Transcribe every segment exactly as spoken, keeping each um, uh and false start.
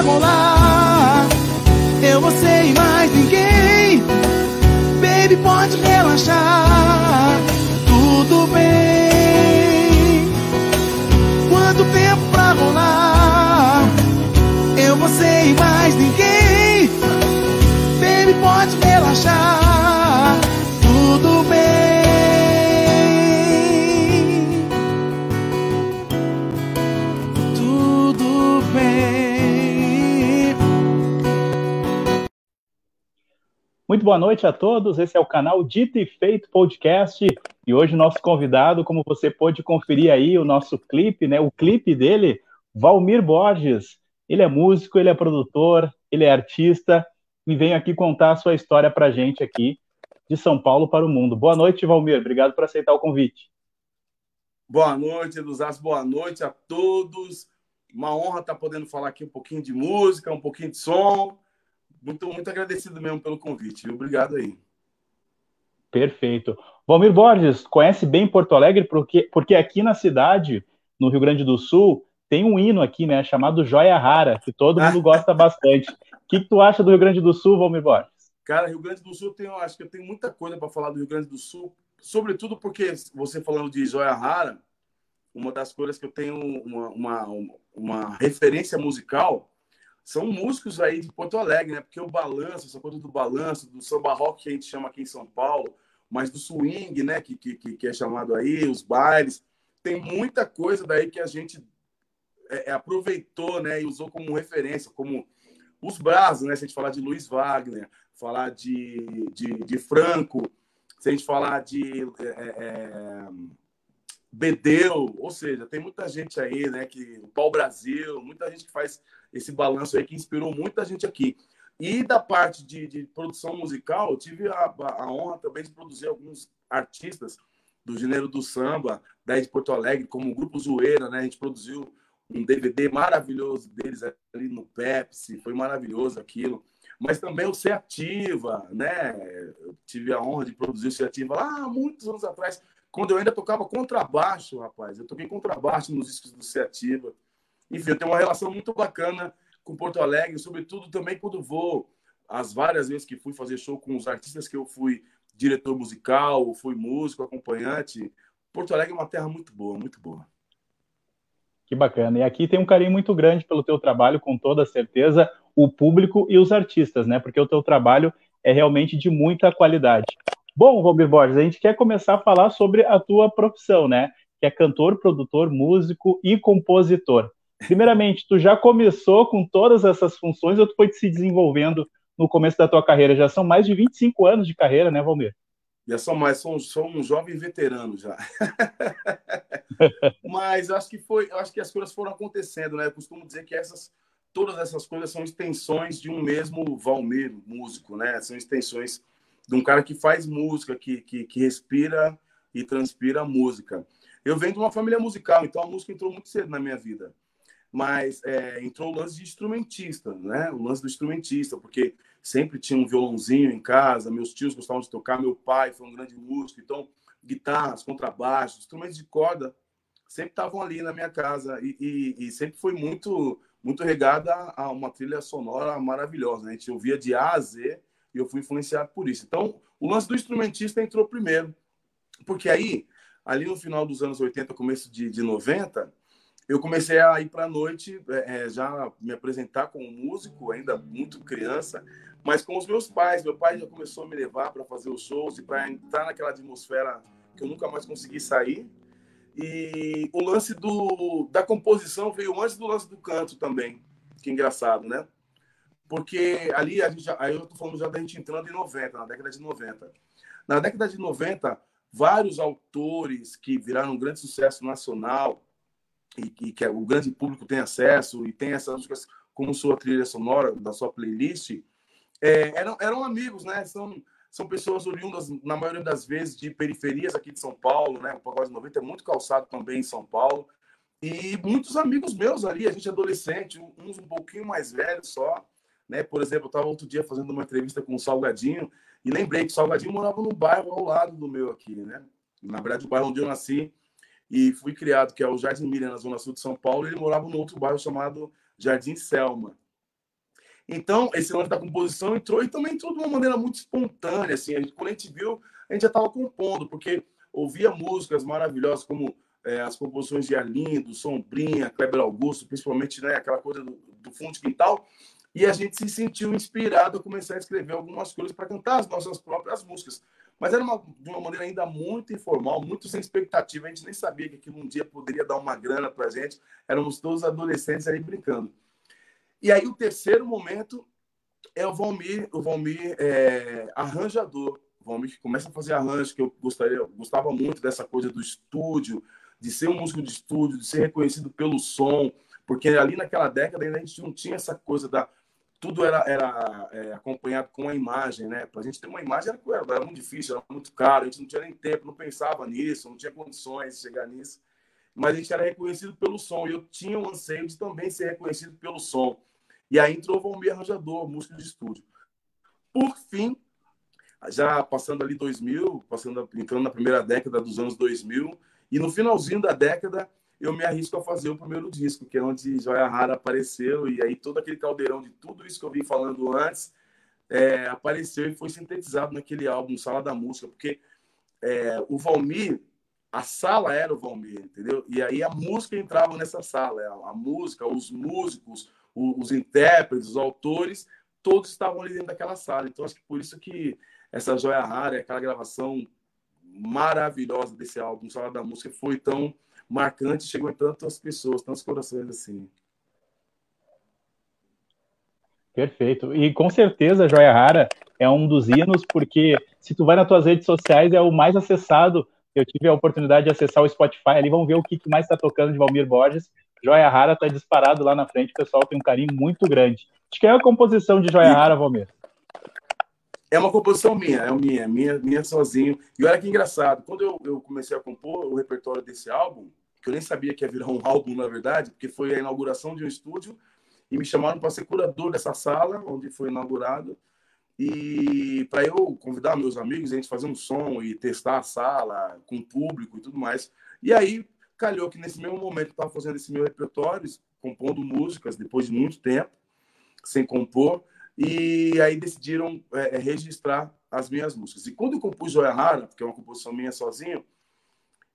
rolar. Eu, você e mais ninguém. Baby, pode relaxar. Tudo bem. Quanto tempo pra rolar? Eu, você e mais ninguém. Baby, pode relaxar. Tudo bem. Muito boa noite a todos, esse é o canal Dito e Feito Podcast, e hoje nosso convidado, como você pôde conferir aí o nosso clipe, né, o clipe dele, Valmir Borges. Ele é músico, ele é produtor, ele é artista, e vem aqui contar a sua história pra gente aqui, de São Paulo para o mundo. Boa noite, Valmir, obrigado por aceitar o convite. Boa noite, Luzás, boa noite a todos, uma honra estar podendo falar aqui um pouquinho de música, um pouquinho de som. Muito, muito agradecido mesmo pelo convite. Obrigado aí. Perfeito. Valmir Borges, conhece bem Porto Alegre porque, porque aqui na cidade, no Rio Grande do Sul, tem um hino aqui, né, chamado Joia Rara, que todo mundo gosta bastante. O que, que tu acha do Rio Grande do Sul, Valmir Borges? Cara, Rio Grande do Sul, tem, eu acho que eu tenho muita coisa para falar do Rio Grande do Sul, sobretudo porque você falando de Joia Rara, uma das coisas que eu tenho uma, uma, uma referência musical são músicos aí de Porto Alegre, né? Porque o balanço, essa coisa do balanço, do samba rock que a gente chama aqui em São Paulo, mas do swing, né? Que, que, que é chamado aí, os bailes. Tem muita coisa daí que a gente é, aproveitou, né? E usou como referência, como os brasas, né? Se a gente falar de Luiz Wagner, falar de, de, de Franco, se a gente falar de é, é, Bedeu, ou seja, tem muita gente aí, né? Que, o Pau Brasil, muita gente que faz esse balanço aí que inspirou muita gente aqui. E da parte de, de produção musical, eu tive a, a honra também de produzir alguns artistas do gênero do samba, daí de Porto Alegre, como o Grupo Zueira, né? A gente produziu um D V D maravilhoso deles ali no Pepsi, foi maravilhoso aquilo. Mas também o Ciativa, né? Eu tive a honra de produzir o Ciativa lá há muitos anos atrás, quando eu ainda tocava contrabaixo, rapaz. Eu toquei contrabaixo nos discos do Ciativa. Enfim, eu tenho uma relação muito bacana com Porto Alegre, sobretudo também quando vou, as várias vezes que fui fazer show com os artistas que eu fui diretor musical, fui músico, acompanhante. Porto Alegre é uma terra muito boa, muito boa. Que bacana. E aqui tem um carinho muito grande pelo teu trabalho, com toda certeza, o público e os artistas, né? Porque o teu trabalho é realmente de muita qualidade. Bom, Valmir Borges, a gente quer começar a falar sobre a tua profissão, né? Que é cantor, produtor, músico e compositor. Primeiramente, tu já começou com todas essas funções ou tu foi se desenvolvendo no começo da tua carreira? Já são mais de vinte e cinco anos de carreira, né, Valmir? Já são mais, sou, sou um jovem veterano já. Mas acho que foi, acho que as coisas foram acontecendo, né? Eu costumo dizer que essas, todas essas coisas são extensões de um mesmo Valmir, músico, né? São extensões de um cara que faz música, que, que, que respira e transpira música. Eu venho de uma família musical, então a música entrou muito cedo na minha vida. Mas é, entrou o lance de instrumentista, né? O lance do instrumentista, porque sempre tinha um violãozinho em casa, meus tios gostavam de tocar, meu pai foi um grande músico, então guitarras, contrabaixos, instrumentos de corda sempre estavam ali na minha casa e, e, e sempre foi muito, muito regada a uma trilha sonora maravilhosa, né? A gente ouvia de A a Z e eu fui influenciado por isso. Então, o lance do instrumentista entrou primeiro, porque aí, ali no final dos anos oitenta, começo de, de noventa, eu comecei a ir para a noite, é, já me apresentar como músico, ainda muito criança, mas com os meus pais. Meu pai já começou a me levar para fazer os shows e para entrar naquela atmosfera que eu nunca mais consegui sair. E o lance do, da composição veio antes do lance do canto também, que é engraçado, né? Porque ali, a gente já, aí eu estou falando já da gente entrando em noventa, na década de noventa. Na década de noventa, vários autores que viraram um grande sucesso nacional, e que o grande público tem acesso e tem essas músicas como sua trilha sonora, da sua playlist, é, eram, eram amigos, né? São, são pessoas oriundas, na maioria das vezes, de periferias aqui de São Paulo, né? O Pagode noventa é muito calçado também em São Paulo. E muitos amigos meus ali, a gente adolescente, uns um pouquinho mais velhos só, né? Por exemplo, eu estava outro dia fazendo uma entrevista com o Salgadinho e lembrei que o Salgadinho morava num bairro ao lado do meu aqui, né? Na verdade, o bairro onde eu nasci e fui criado, que é o Jardim Miriam, na Zona Sul de São Paulo, ele morava num outro bairro chamado Jardim Selma. Então, esse lance da composição entrou e também entrou de uma maneira muito espontânea, assim. A gente, quando a gente viu, a gente já estava compondo, porque ouvia músicas maravilhosas como é, as composições de Arlindo, Sombrinha, Kleber Augusto, principalmente, né, aquela coisa do, do fundo de quintal, e a gente se sentiu inspirado a começar a escrever algumas coisas para cantar as nossas próprias músicas. Mas era uma, de uma maneira ainda muito informal, muito sem expectativa. A gente nem sabia que aquilo um dia poderia dar uma grana para a gente. Éramos todos adolescentes ali brincando. E aí o terceiro momento é o Valmir, o Valmir é, arranjador. O Valmir que começa a fazer arranjo, que eu, gostaria, eu gostava muito dessa coisa do estúdio, de ser um músico de estúdio, de ser reconhecido pelo som, porque ali naquela década ainda a gente não tinha essa coisa da... Tudo era, era é, acompanhado com a imagem, né? Para a gente ter uma imagem era, era muito difícil, era muito caro, a gente não tinha nem tempo, não pensava nisso, não tinha condições de chegar nisso. Mas a gente era reconhecido pelo som, e eu tinha o anseio de também ser reconhecido pelo som. E aí entrou o Valmir arranjador, músico de estúdio. Por fim, já passando ali dois mil, passando, entrando na primeira década dos anos dois mil, e no finalzinho da década, eu me arrisco a fazer o primeiro disco, que é onde Joia Rara apareceu, e aí todo aquele caldeirão de tudo isso que eu vim falando antes é, apareceu e foi sintetizado naquele álbum, Sala da Música, porque é, o Valmir, a sala era o Valmir, entendeu? E aí a música entrava nessa sala, a música, os músicos, os, os intérpretes, os autores, todos estavam ali dentro daquela sala. Então acho que por isso que essa Joia Rara, aquela gravação maravilhosa desse álbum, Sala da Música, foi tão marcante, chegou em tantas pessoas, tantos corações assim. Perfeito. E com certeza Joia Rara é um dos hinos, porque se tu vai nas tuas redes sociais é o mais acessado. Eu tive a oportunidade de acessar o Spotify, ali vão ver o que mais está tocando de Valmir Borges. Joia Rara está disparado lá na frente, o pessoal tem um carinho muito grande. Acho que é a composição de Joia Rara, Valmir. É uma composição minha, é minha, minha, minha sozinho. E olha que engraçado, quando eu, eu comecei a compor o repertório desse álbum, que eu nem sabia que ia virar um álbum, na verdade, porque foi a inauguração de um estúdio, e me chamaram para ser curador dessa sala, onde foi inaugurado, e para eu convidar meus amigos, a gente fazer um som e testar a sala com o público e tudo mais. E aí, calhou que nesse mesmo momento eu estava fazendo esse meu repertório, compondo músicas, depois de muito tempo, sem compor, e aí decidiram é, registrar as minhas músicas. E quando eu compus Joia Rara, porque é uma composição minha sozinho,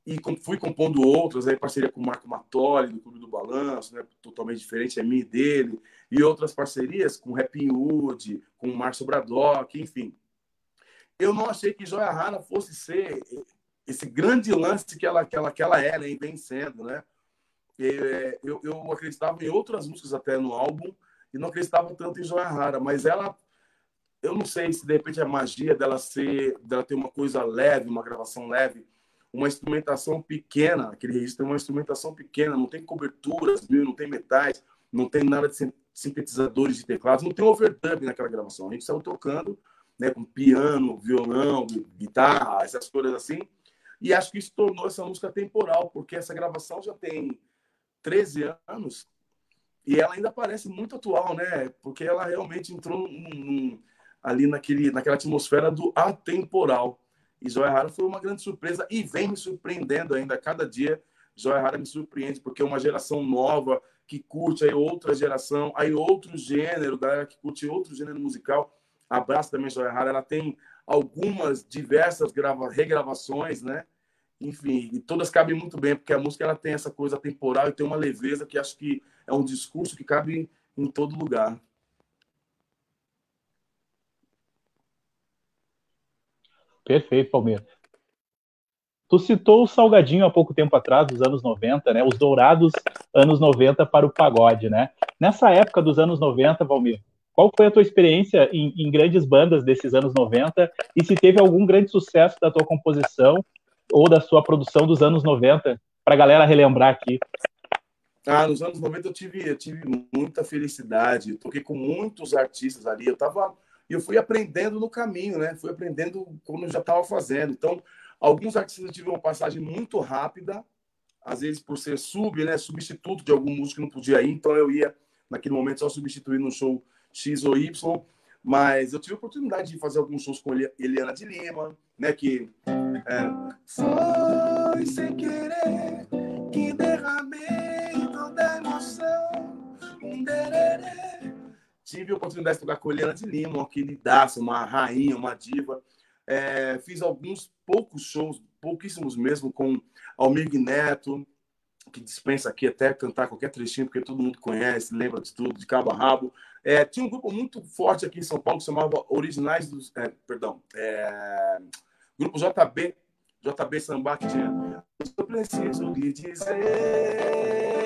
e fui compondo outras, aí parceria com o Marco Mattoli, do Clube do Balanço, né, totalmente diferente, é minha e dele, e outras parcerias com o Rapin Hood, com o Márcio Bradock, enfim. Eu não achei que Joia Rara fosse ser esse grande lance que ela, que ela, que ela é, né, e vem sendo, né? Eu, eu acreditava em outras músicas até no álbum, e não acreditava tanto em Joia Rara, mas ela, eu não sei se de repente a magia dela ser, dela ter uma coisa leve, uma gravação leve, uma instrumentação pequena, aquele registro é uma instrumentação pequena, não tem coberturas, não tem metais, não tem nada de sintetizadores de teclados, não tem overdub naquela gravação. A gente saiu tocando, né, com piano, violão, guitarra, essas coisas assim, e acho que isso tornou essa música temporal, porque essa gravação já tem treze anos, e ela ainda parece muito atual, né? Porque ela realmente entrou num, num, ali naquele, naquela atmosfera do atemporal. E Joia Rara foi uma grande surpresa e vem me surpreendendo ainda. Cada dia, Joia Rara me surpreende, porque é uma geração nova que curte, aí outra geração, aí outro gênero, galera que curte outro gênero musical. Abraço também, Joia Rara. Ela tem algumas diversas grava- regravações, né? Enfim, e todas cabem muito bem, porque a música ela tem essa coisa temporal e tem uma leveza que acho que é um discurso que cabe em todo lugar. Perfeito, Palmeira. Tu citou o Salgadinho há pouco tempo atrás, dos anos noventa, né? Os dourados anos noventa para o pagode, né? Nessa época dos anos noventa, Valmir, qual foi a tua experiência em, em grandes bandas desses anos noventa e se teve algum grande sucesso da tua composição ou da sua produção dos anos noventa, para a galera relembrar aqui? Ah, nos anos noventa eu tive, eu tive muita felicidade, eu toquei com muitos artistas ali, eu tava, eu fui aprendendo no caminho, né? Fui aprendendo quando eu já estava fazendo. Então, alguns artistas eu tive uma passagem muito rápida, às vezes por ser sub, né? Substituto de algum músico que não podia ir, então eu ia, naquele momento, só substituir no show X ou Y, mas eu tive a oportunidade de fazer alguns shows com Eliana de Lima, né? Que é... Foi sem querer que derramei toda a emoção, um dererê, Tive a oportunidade de tocar com Helena de Lima, uma queridaça, uma rainha, uma diva. É, fiz alguns poucos shows, pouquíssimos mesmo, com Almir Neto, que dispensa aqui até cantar qualquer trechinho, porque todo mundo conhece, lembra de tudo, de cabo a rabo. É, tinha um grupo muito forte aqui em São Paulo que se chamava Originais do... É, perdão, é, Grupo J B, J B Samba, que tinha... Eu preciso lhe dizer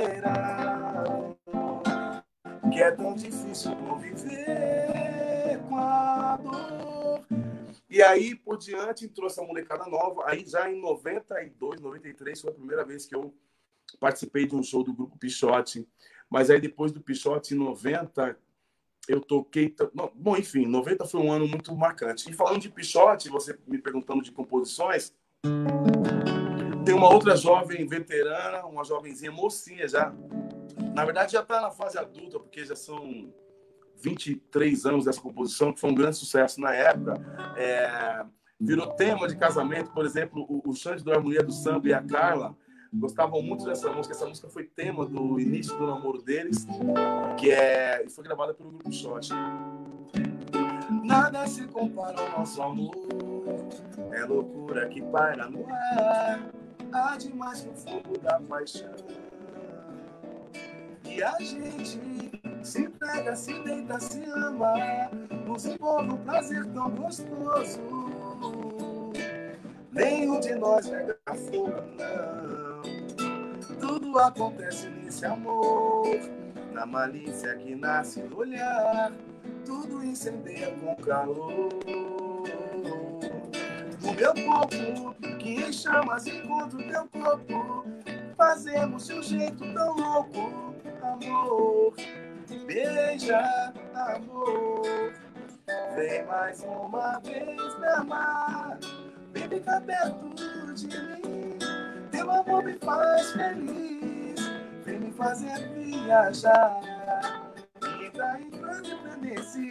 que é tão difícil conviver com a dor. E aí, por diante, entrou essa molecada nova. Aí já em noventa e dois, noventa e três, foi a primeira vez que eu participei de um show do Grupo Pixote. Mas aí, depois do Pixote, em noventa, eu toquei... Não, bom, enfim, noventa foi um ano muito marcante. E falando de Pixote, você me perguntando de composições, tem uma outra jovem veterana, uma jovenzinha mocinha já. Na verdade, já está na fase adulta, porque já são vinte e três anos dessa composição, que foi um grande sucesso na época. É... Virou tema de casamento, por exemplo, o Xande do Harmonia do Samba e a Carla gostavam muito dessa música. Essa música foi tema do início do namoro deles, que é... foi gravada pelo Grupo Shot. Nada se compara ao nosso amor, é loucura que paira no ar, há demais no fogo da paixão, e a gente se pega, se deita, se ama, nos envolve um prazer tão gostoso, nenhum de nós pega fogo, não. Tudo acontece nesse amor, na malícia que nasce no olhar, tudo incendeia com calor. O meu corpo, que em chamas encontra o teu corpo, fazemos de um jeito tão louco, amor, beija, amor. Vem mais uma vez me amar, vem ficar perto de mim. Teu amor me faz feliz, vem me fazer viajar. Me dá em grande frenesi,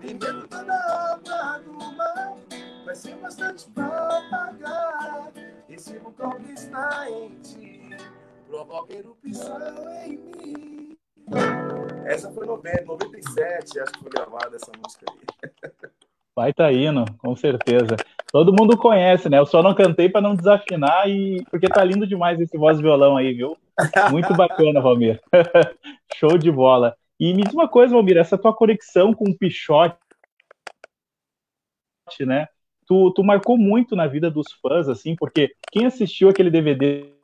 e mesmo toda a alma do mal, vai ser bastante pra apagar esse vulcão que está em ti, provoca erupção em mim. Essa foi noventa, noventa e sete, acho que foi gravada essa música aí. Vai tá indo, com certeza. Todo mundo conhece, né? Eu só não cantei para não desafinar, e porque tá lindo demais esse voz e violão aí, viu? Muito bacana, Valmir. Show de bola. E me diz uma coisa, Valmir, essa tua conexão com o Pixote, né? Tu, tu marcou muito na vida dos fãs, assim, porque quem assistiu aquele D V D,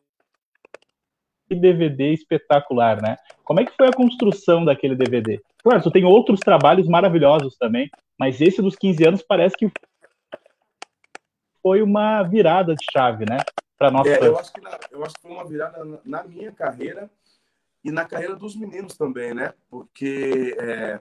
que D V D espetacular, né? Como é que foi a construção daquele D V D? Claro, tu tem outros trabalhos maravilhosos também, mas esse dos quinze anos parece que foi uma virada de chave, né? Pra nossa... é, eu, acho que na, eu acho que foi uma virada na, na minha carreira e na carreira dos meninos também, né? Porque é,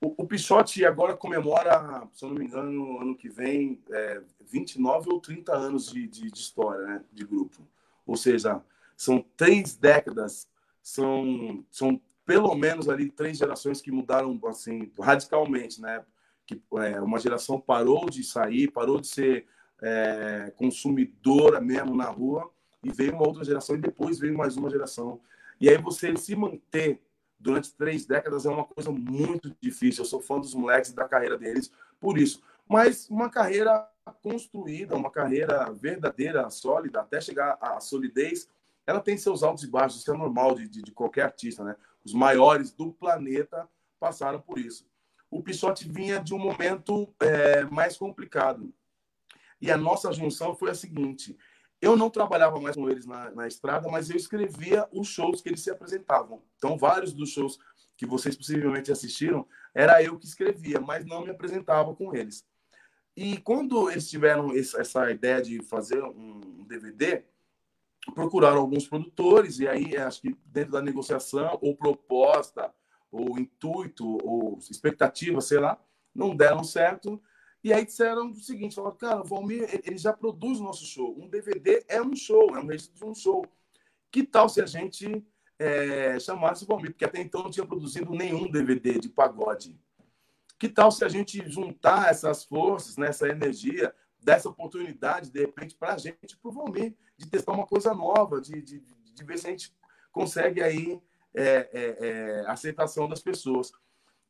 o, o Pixote agora comemora, se eu não me engano, ano que vem, é, vinte e nove ou trinta anos de, de, de história, né? De grupo. Ou seja, são três décadas, são, são pelo menos ali três gerações que mudaram assim, radicalmente, né? Que, é, uma geração parou de sair, parou de ser é, consumidora mesmo na rua, e veio uma outra geração, e depois veio mais uma geração. E aí você se manter durante três décadas é uma coisa muito difícil. Eu sou fã dos moleques, da carreira deles, por isso. Mas uma carreira construída, uma carreira verdadeira, sólida, até chegar à solidez, ela tem seus altos e baixos, isso é normal de, de, de qualquer artista, né? Os maiores do planeta passaram por isso. O Pixote vinha de um momento é, mais complicado. E a nossa junção foi a seguinte: eu não trabalhava mais com eles na, na estrada, mas eu escrevia os shows que eles se apresentavam. Então, vários dos shows que vocês possivelmente assistiram, era eu que escrevia, mas não me apresentava com eles. E quando eles tiveram essa ideia de fazer um D V D, procuraram alguns produtores, e aí acho que dentro da negociação ou proposta ou intuito ou expectativa, sei lá, não deram certo. E aí disseram o seguinte, falaram, cara, o Valmir, ele já produz o nosso show, um D V D é um show, é um registro de um show. Que tal se a gente é, chamasse o Valmir? Porque até então não tinha produzido nenhum D V D de pagode. Que tal se a gente juntar essas forças, né, essa energia, dessa oportunidade, de repente, para a gente, para o Valmir, de testar uma coisa nova, de, de, de ver se a gente consegue aí é, é, é, a aceitação das pessoas.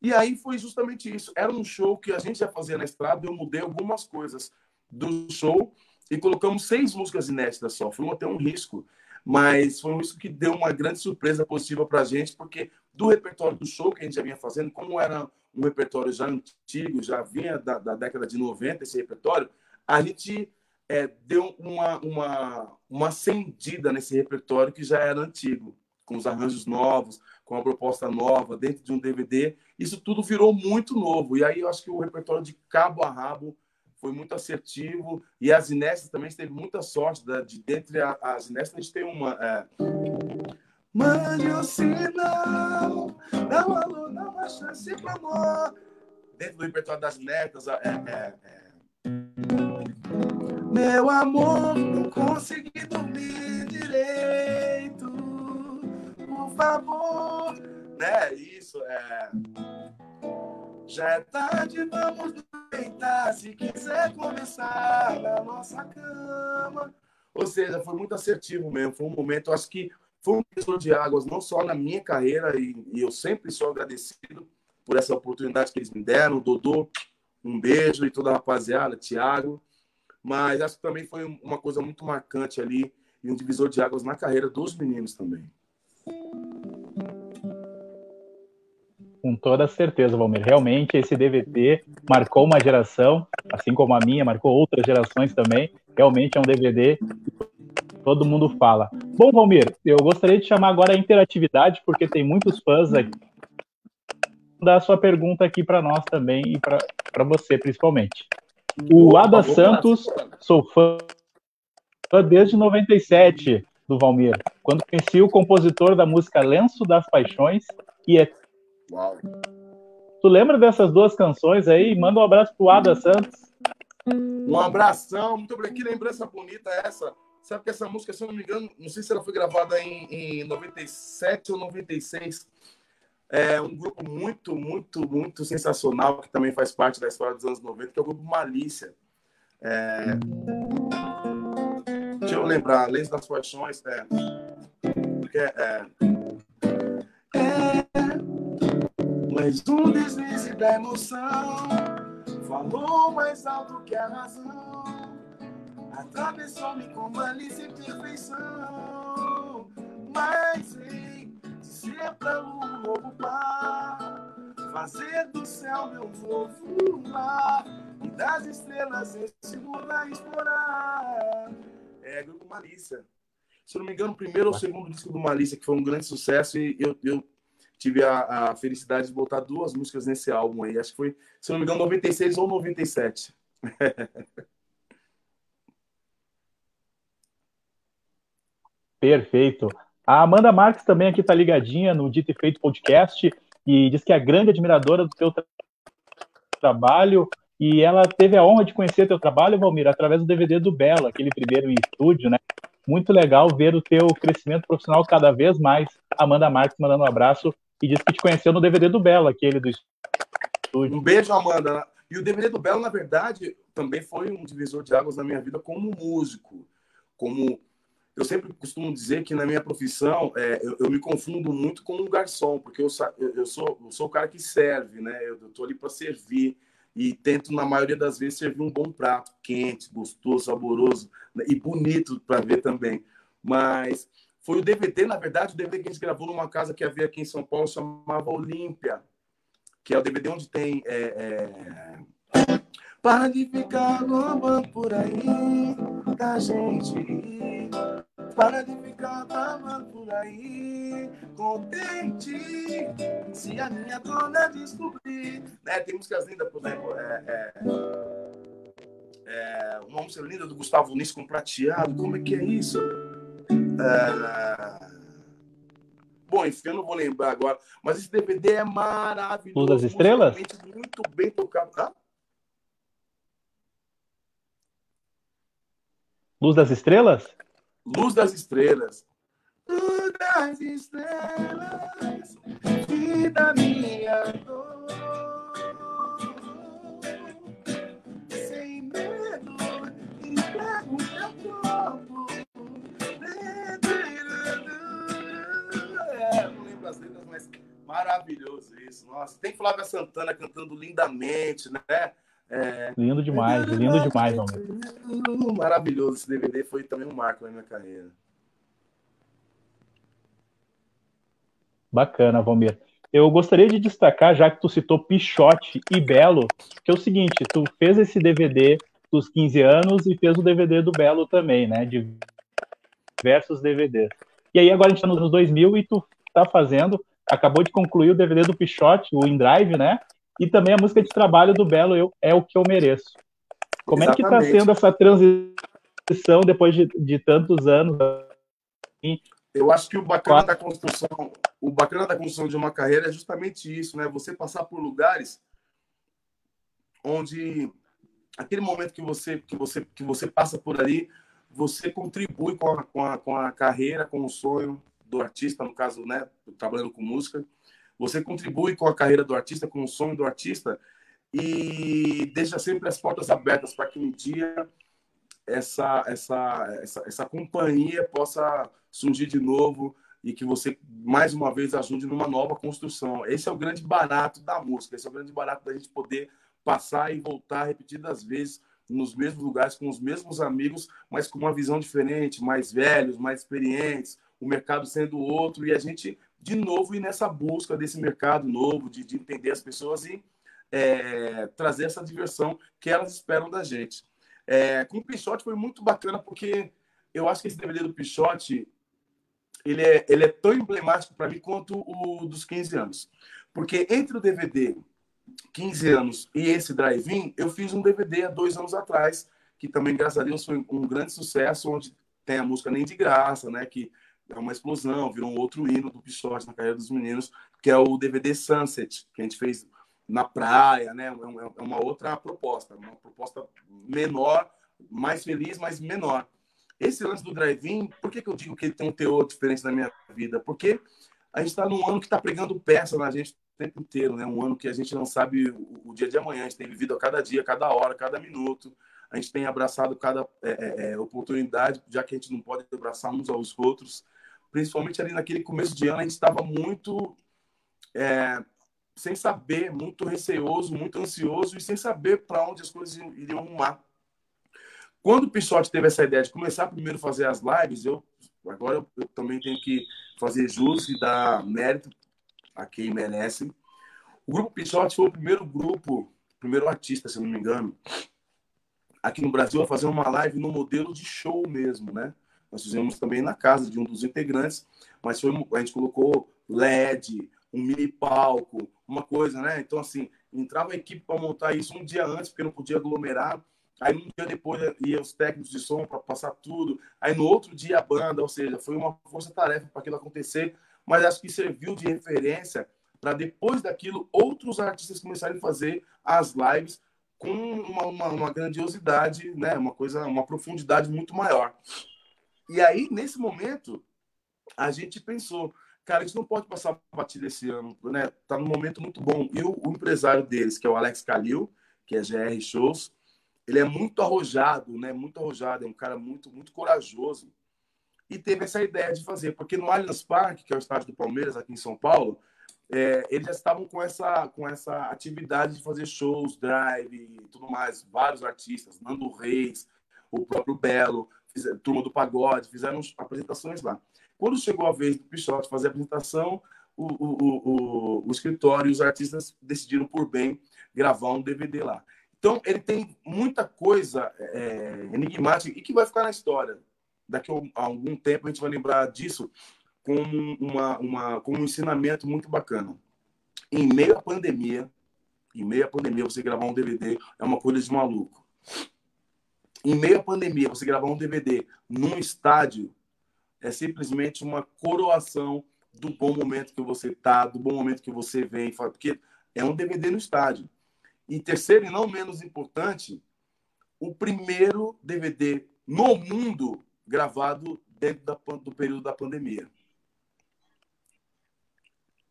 E aí foi justamente isso. Era um show que a gente já fazia na estrada, eu mudei algumas coisas do show e colocamos seis músicas inéditas só. Foi até um risco, mas foi um risco que deu uma grande surpresa positiva para a gente, porque do repertório do show que a gente já vinha fazendo, como era um repertório já antigo, já vinha da, da década de noventa esse repertório, a gente é, deu uma, uma, uma acendida nesse repertório que já era antigo, com os arranjos novos, com uma proposta nova, dentro de um D V D. Isso tudo virou muito novo. E aí eu acho que o repertório de cabo a rabo foi muito assertivo. E as Inésitas também teve muita sorte. Da, de dentre a, as Inésitas, a gente tem uma... É... Mande o sinal, dá uma luz, dá uma chance pro amor. Dentro do repertório das Inésitas, é, é, é... Meu amor, não consegui dormir direito. Por favor, né? Isso é. Já é tarde, vamos deitar. Se quiser começar na nossa cama. Ou seja, foi muito assertivo mesmo. Foi um momento, acho que foi um divisor de águas, não só na minha carreira, e, e eu sempre sou agradecido por essa oportunidade que eles me deram. Dodô, um beijo, e toda a rapaziada, Thiago. Mas acho que também foi uma coisa muito marcante ali, e um divisor de águas na carreira dos meninos também. Com toda certeza, Valmir. Realmente, esse D V D marcou uma geração, assim como a minha, marcou outras gerações também. Realmente é um D V D que todo mundo fala. Bom, Valmir, eu gostaria de chamar agora a interatividade, porque tem muitos fãs aqui. Vou dar a sua pergunta aqui para nós também e para você, principalmente. O Ada Santos, sou fã desde noventa e sete do Valmir, quando conheci o compositor da música Lenço das Paixões e é... Uau. Tu lembra dessas duas canções aí? Manda um abraço pro Ada Santos. Um abração, muito obrigado. Que lembrança bonita essa. Sabe que essa música, se eu não me engano, não sei se ela foi gravada em, em noventa e sete ou noventa e seis. É um grupo muito, muito, muito sensacional, que também faz parte da história dos anos noventa, que é o grupo Malícia. É... Deixa eu lembrar, Lenço das Paixões, é... é... Mas um deslize da emoção falou mais alto que a razão, atravessou-me com malícia e perfeição. Mas ei, dizer pra um novo par, fazer do céu meu novo lar, e das estrelas esse mundo a explorar. É Grupo Malícia. Se eu não me engano, o primeiro ou o segundo disco do Malícia, que foi um grande sucesso, e eu... eu tive a, a felicidade de botar duas músicas nesse álbum aí. Acho que foi, se não me engano, noventa e seis ou noventa e sete. Perfeito. A Amanda Marques também aqui está ligadinha no Dito e Feito Podcast e diz que é grande admiradora do teu tra- trabalho e ela teve a honra de conhecer teu trabalho, Valmir, através do D V D do Belo, aquele primeiro em estúdio, né? Muito legal ver o teu crescimento profissional cada vez mais. Amanda Marques mandando um abraço e disse que te conheceu no D V D do Belo, aquele do estúdio. Um beijo, Amanda. E o D V D do Belo, na verdade, também foi um divisor de águas na minha vida como músico. Como eu sempre costumo dizer que na minha profissão, é, eu, eu me confundo muito com um garçom, porque eu, eu, sou, eu sou o cara que serve, né? Eu estou ali para servir e tento, na maioria das vezes, servir um bom prato, quente, gostoso, saboroso, né? E bonito para ver também. Mas... foi o D V D, na verdade, o D V D que a gente gravou numa casa que havia aqui em São Paulo, chamava Olímpia, que é o D V D onde tem... É, é... Para de ficar lambando por aí, da gente ir. Para de ficar lambando por aí, contente, se a minha dona descobrir. Né? Tem músicas lindas, por exemplo, é... é, é uma música linda do Gustavo Nunes com prateado, como é que é isso? Ah... Bom, enfim, eu não vou lembrar agora. Mas esse D V D é maravilhoso. Luz das Estrelas? Muito bem tocado. Ah? Luz das Estrelas? Luz das Estrelas. Luz das Estrelas, vida minha dor, sem medo, entrego meu corpo. Mas maravilhoso isso, nossa, tem que Flávia Santana cantando lindamente, né? É... Lindo demais, lindo demais, homem. Maravilhoso esse D V D, foi também um marco na minha carreira. Bacana, Valmir. Eu gostaria de destacar, já que tu citou Pixote e Belo, que é o seguinte, tu fez esse D V D dos quinze anos e fez o D V D do Belo também, né? De diversos D V Ds. E aí agora a gente está nos anos dois mil e tu tá fazendo, acabou de concluir o D V D do Pixote, o InDrive, né? E também a música de trabalho do Belo, eu, É O Que Eu Mereço. Como Exatamente. É que está sendo essa transição depois de, de tantos anos? Assim, eu acho que o bacana da construção, o bacana da construção de uma carreira é justamente isso, né? Você passar por lugares onde aquele momento que você que você que você passa por ali, você contribui com a, com a, com a carreira, com o sonho do artista, no caso, né, trabalhando com música, você contribui com a carreira do artista, com o sonho do artista e deixa sempre as portas abertas para que um dia Essa, essa, essa, essa companhia possa surgir de novo e que você, mais uma vez, ajude numa nova construção. Esse é o grande barato da música, esse é o grande barato da gente poder passar e voltar repetidas vezes nos mesmos lugares, com os mesmos amigos, mas com uma visão diferente, mais velhos, mais experientes, o mercado sendo outro, e a gente, de novo, ir nessa busca desse mercado novo, de, de entender as pessoas e é, trazer essa diversão que elas esperam da gente. É, com o Pixote foi muito bacana, porque eu acho que esse D V D do Pixote ele é, ele é tão emblemático para mim quanto o dos quinze anos, porque entre o D V D quinze anos e esse drive-in eu fiz um D V D há dois anos atrás que também, graças a Deus, foi um grande sucesso, onde tem a música Nem de Graça, né, que é uma explosão, virou um outro hino do Pixote na carreira dos meninos, que é o D V D Sunset, que a gente fez na praia, né? É uma outra proposta, uma proposta menor, mais feliz, mas menor. Esse lance do drive-in, por que, que eu digo que ele tem um teor diferente na minha vida? Porque a gente está num ano que está pregando peça na gente o tempo inteiro, né? Um ano que a gente não sabe o, o dia de amanhã, a gente tem vivido a cada dia, cada hora, cada minuto, a gente tem abraçado cada é, é, oportunidade, já que a gente não pode abraçar uns aos outros, principalmente ali naquele começo de ano, a gente estava muito... É, sem saber, muito receoso, muito ansioso e sem saber para onde as coisas iriam arrumar. Quando o Pixote teve essa ideia de começar primeiro a fazer as lives, eu, agora eu, eu também tenho que fazer jus e dar mérito a quem merece. O Grupo Pixote foi o primeiro grupo, primeiro artista, se não me engano, aqui no Brasil a fazer uma live no modelo de show mesmo, né? Nós fizemos também na casa de um dos integrantes, mas foi, a gente colocou L E D, um mini palco, uma coisa, né? Então, assim, entrava a equipe para montar isso um dia antes, porque não podia aglomerar. Aí, um dia depois, ia os técnicos de som para passar tudo. Aí, no outro dia, a banda, ou seja, foi uma força-tarefa para aquilo acontecer, mas acho que serviu de referência para, depois daquilo, outros artistas começarem a fazer as lives com uma, uma, uma grandiosidade, né? Uma coisa, uma profundidade muito maior. E aí, nesse momento, a gente pensou... Cara, a gente não pode passar batida esse ano, né? Tá num momento muito bom. E o, o empresário deles, que é o Alex Calil, que é G R Shows, ele é muito arrojado, né? Muito arrojado, é um cara muito, muito corajoso. E teve essa ideia de fazer, porque no Allianz Parque, que é o estádio do Palmeiras, aqui em São Paulo, é, eles já estavam com essa, com essa atividade de fazer shows, drive e tudo mais. Vários artistas, Nando Reis, o próprio Belo, fizeram, Turma do Pagode, fizeram apresentações lá. Quando chegou a vez do Pixote fazer a apresentação, o, o, o, o escritório e os artistas decidiram por bem gravar um D V D lá. Então, ele tem muita coisa é, enigmática e que vai ficar na história. Daqui a algum tempo, a gente vai lembrar disso como, uma, uma, como um ensinamento muito bacana. Em meio à pandemia, em meio à pandemia, você gravar um D V D é uma coisa de maluco. Em meio à pandemia, você gravar um D V D num estádio é simplesmente uma coroação do bom momento que você está, do bom momento que você vem, porque é um D V D no estádio. E terceiro, e não menos importante, o primeiro D V D no mundo gravado dentro da, do período da pandemia.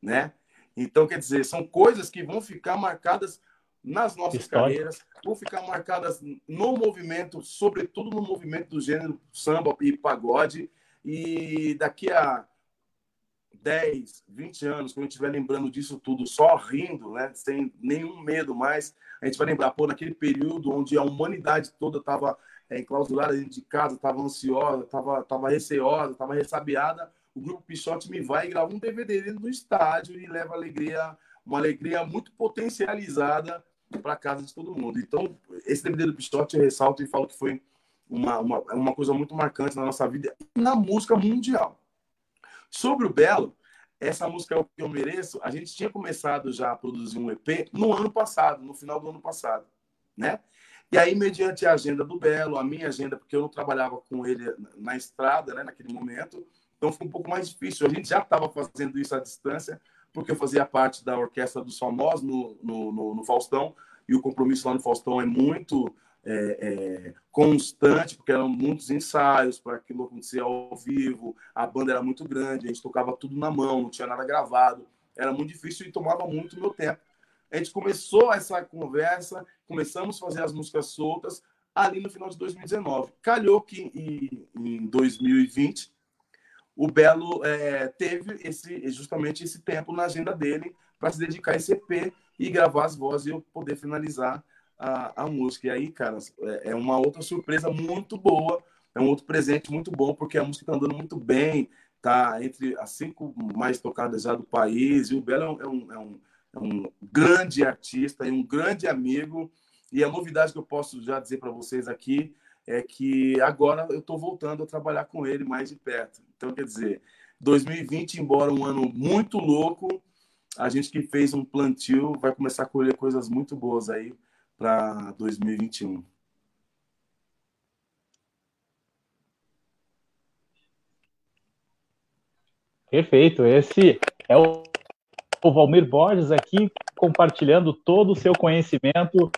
Né? Então, quer dizer, são coisas que vão ficar marcadas nas nossas História. carreiras, vão ficar marcadas no movimento, sobretudo no movimento do gênero samba e pagode. E daqui a dez, vinte anos, quando a gente estiver lembrando disso tudo, só rindo, né, sem nenhum medo mais, a gente vai lembrar, pô, naquele período onde a humanidade toda estava é, enclausurada dentro de casa, estava ansiosa, estava receosa, estava ressabiada, o Grupo Pixote me vai e grava um D V D dentro do estádio e leva alegria, uma alegria muito potencializada para casa de todo mundo. Então, esse D V D do Pixote eu ressalto e falo que foi uma, uma, uma coisa muito marcante na nossa vida e na música mundial. Sobre o Belo, essa música é O Que Eu Mereço, a gente tinha começado já a produzir um E P no ano passado, no final do ano passado, né? E aí, mediante a agenda do Belo, a minha agenda, porque eu não trabalhava com ele na estrada, né, naquele momento, então foi um pouco mais difícil. A gente já estava fazendo isso à distância, porque eu fazia parte da Orquestra dos Famosos no, no, no, no Faustão, e o compromisso lá no Faustão é muito é, é, constante, porque eram muitos ensaios para aquilo acontecer ao vivo, a banda era muito grande, a gente tocava tudo na mão, não tinha nada gravado, era muito difícil e tomava muito meu tempo. A gente começou essa conversa, começamos a fazer as músicas soltas ali no final de dois mil e dezenove. Calhou que em, em dois mil e vinte... o Belo é, teve esse, justamente esse tempo na agenda dele para se dedicar a esse E P e gravar as vozes e eu poder finalizar a, a música. E aí, cara, é uma outra surpresa muito boa, é um outro presente muito bom, porque a música está andando muito bem, está entre as cinco mais tocadas já do país, e o Belo é um, é um, é um grande artista e um grande amigo. E a novidade que eu posso já dizer para vocês aqui é que agora eu estou voltando a trabalhar com ele mais de perto. Então, quer dizer, dois mil e vinte, embora um ano muito louco, a gente que fez um plantio vai começar a colher coisas muito boas aí para dois mil e vinte e um. Perfeito. Esse é o, o Valmir Borges aqui compartilhando todo o seu conhecimento,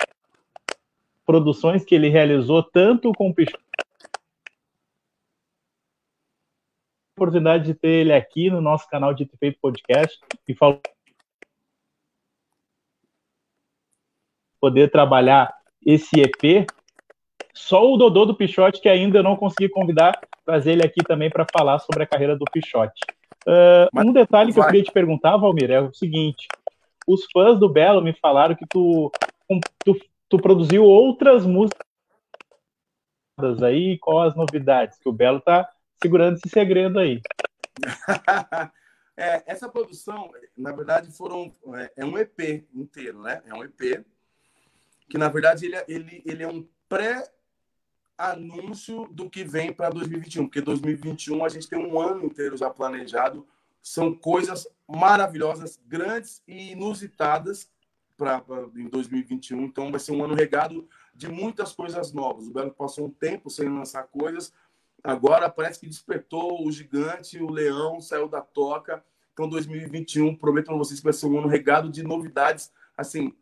produções que ele realizou tanto com o Pixote. Oportunidade de ter ele aqui no nosso canal Dito e Feito Podcast e falou poder trabalhar esse E P. Só o Dodô do Pixote, que ainda eu não consegui convidar, trazer ele aqui também para falar sobre a carreira do Pixote. Uh, um detalhe que eu queria te perguntar, Valmir, é o seguinte: os fãs do Belo me falaram que tu, tu Tu produziu outras músicas aí, qual as novidades? Que o Belo tá segurando esse segredo aí. é, essa produção, na verdade, foram, é um E P inteiro, né? É um E P que, na verdade, ele, ele, ele é um pré-anúncio do que vem para dois mil e vinte e um, porque dois mil e vinte e um a gente tem um ano inteiro já planejado, são coisas maravilhosas, grandes e inusitadas, Pra, pra, em dois mil e vinte e um, então vai ser um ano regado de muitas coisas novas. O Belo passou um tempo sem lançar coisas, agora parece que despertou o gigante, o leão saiu da toca. Então dois mil e vinte e um, prometo para vocês que vai ser um ano regado de novidades, assim,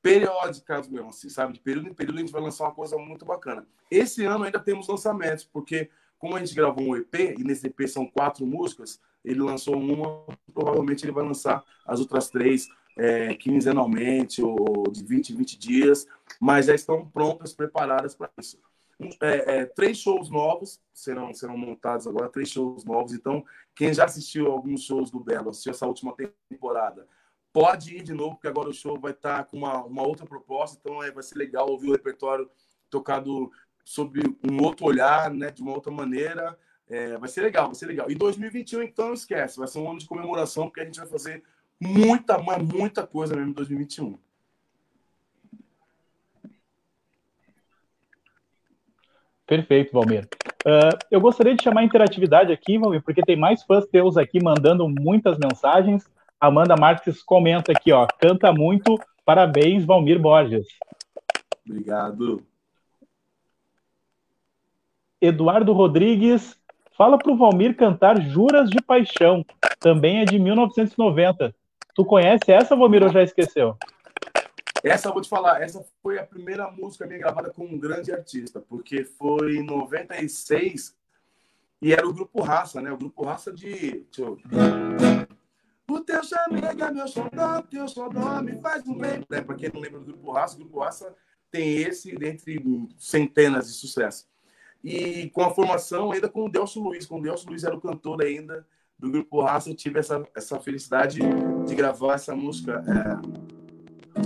periódicas mesmo, assim, sabe? De período em período a gente vai lançar uma coisa muito bacana. Esse ano ainda temos lançamentos, porque como a gente gravou um E P, e nesse E P são quatro músicas, ele lançou uma, provavelmente ele vai lançar as outras três, É, quinzenalmente ou de vinte em vinte dias, mas já estão prontas, preparadas para isso. É, é, três shows novos serão, serão montados agora, três shows novos. Então, quem já assistiu alguns shows do Belo, assistiu essa última temporada, pode ir de novo, porque agora o show vai estar tá com uma, uma outra proposta, então é, vai ser legal ouvir o repertório tocado sob um outro olhar, né, de uma outra maneira. É, vai ser legal, vai ser legal. E dois mil e vinte e um, então, não esquece, vai ser um ano de comemoração, porque a gente vai fazer muita, mas muita coisa mesmo em dois mil e vinte e um. Perfeito, Valmir. Uh, eu gostaria de chamar a interatividade aqui, Valmir, porque tem mais fãs teus aqui mandando muitas mensagens. Amanda Marques comenta aqui, ó, canta muito, parabéns, Valmir Borges. Obrigado. Eduardo Rodrigues, fala pro Valmir cantar Juras de Paixão, também é de mil novecentos e noventa. Tu conhece essa, Valmir, ou já esqueceu? Essa eu vou te falar, essa foi a primeira música minha gravada com um grande artista, porque foi em noventa e seis e era o Grupo Raça, né? O Grupo Raça de... Deixa eu... O teu chamega, meu xodó, teu xodó me faz um bem. É, pra quem não lembra do Grupo Raça, o Grupo Raça tem esse dentre centenas de sucessos. E com a formação ainda com o Delso Luiz, com o Delso Luiz era o cantor ainda do Grupo Raça, eu tive essa, essa felicidade de gravar essa música. É...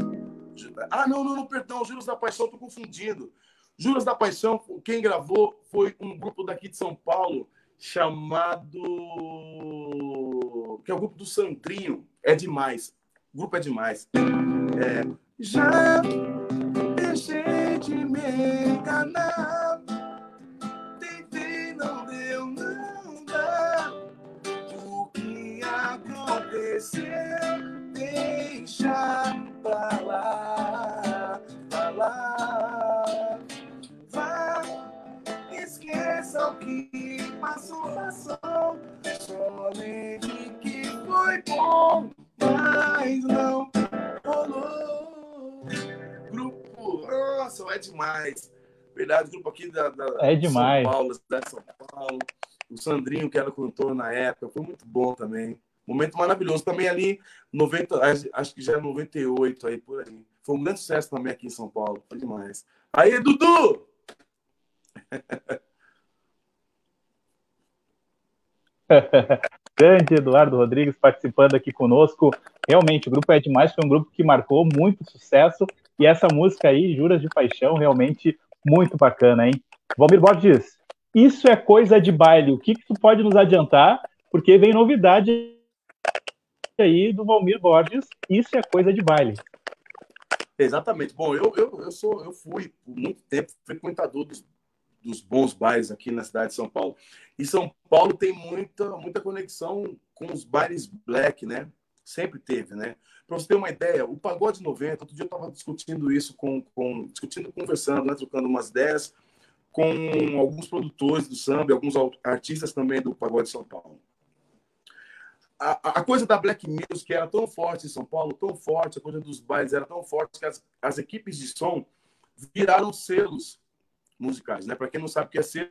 Ah, não, não, não, perdão, Juros da Paixão, tô confundindo. Juros da Paixão, quem gravou foi um grupo daqui de São Paulo chamado... que é o grupo do Sandrinho, É Demais. O grupo É Demais. É... Já deixei de me enganar, tentei, não deu nada. O que aconteceu, deixa pra lá, pra lá. Vai, esqueça o que passou, passou. Só lembre que foi bom, mas não rolou. Grupo, nossa, É Demais. Verdade, grupo aqui da, da é demais. São Paulo, cidade de São Paulo. O Sandrinho, que ela cantou na época, foi muito bom também. Momento maravilhoso. Também ali, noventa, acho que já é noventa e oito, aí, por aí. Foi um grande sucesso também aqui em São Paulo. Foi demais. Aí, Dudu! Grande Eduardo Rodrigues participando aqui conosco. Realmente, o Grupo É Demais foi um grupo que marcou muito sucesso. E essa música aí, Juras de Paixão, realmente muito bacana, hein? Valmir Borges, Isso é Coisa de Baile. O que, que tu pode nos adiantar? Porque vem novidade aí do Valmir Borges, Isso é Coisa de Baile. Exatamente. Bom, eu, eu, eu, sou, eu fui por muito tempo frequentador dos dos bons bailes aqui na cidade de São Paulo. E São Paulo tem muita, muita conexão com os bailes black, né? Sempre teve, né? Para você ter uma ideia, o Pagode noventa, outro dia eu estava discutindo isso, com, com, discutindo, conversando, né? Trocando umas ideias com alguns produtores do samba, alguns artistas também do Pagode de São Paulo. A, a coisa da black music era tão forte em São Paulo, tão forte, a coisa dos bailes era tão forte que as, as equipes de som viraram selos musicais, né? Para quem não sabe o que é selo,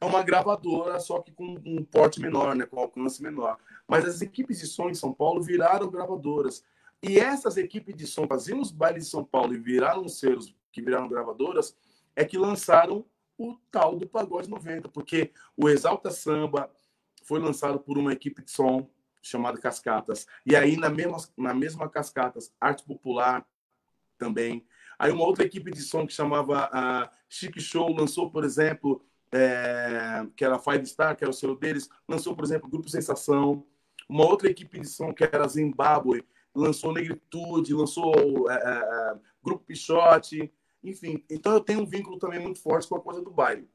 é uma gravadora, só que com um porte menor, né? Com alcance menor. Mas as equipes de som em São Paulo viraram gravadoras. E essas equipes de som faziam os bailes de São Paulo e viraram selos, que viraram gravadoras, é que lançaram o tal do Pagode noventa, porque o Exalta Samba foi lançado por uma equipe de som chamada Cascatas. E aí, na mesma, na mesma Cascatas, Arte Popular também. Aí uma outra equipe de som que chamava a Chic Show lançou, por exemplo, é, que era Five Star, que era o selo deles, lançou, por exemplo, Grupo Sensação. Uma outra equipe de som que era Zimbábue lançou Negritude, lançou é, é, Grupo Pixote, enfim. Então eu tenho um vínculo também muito forte com a coisa do baile.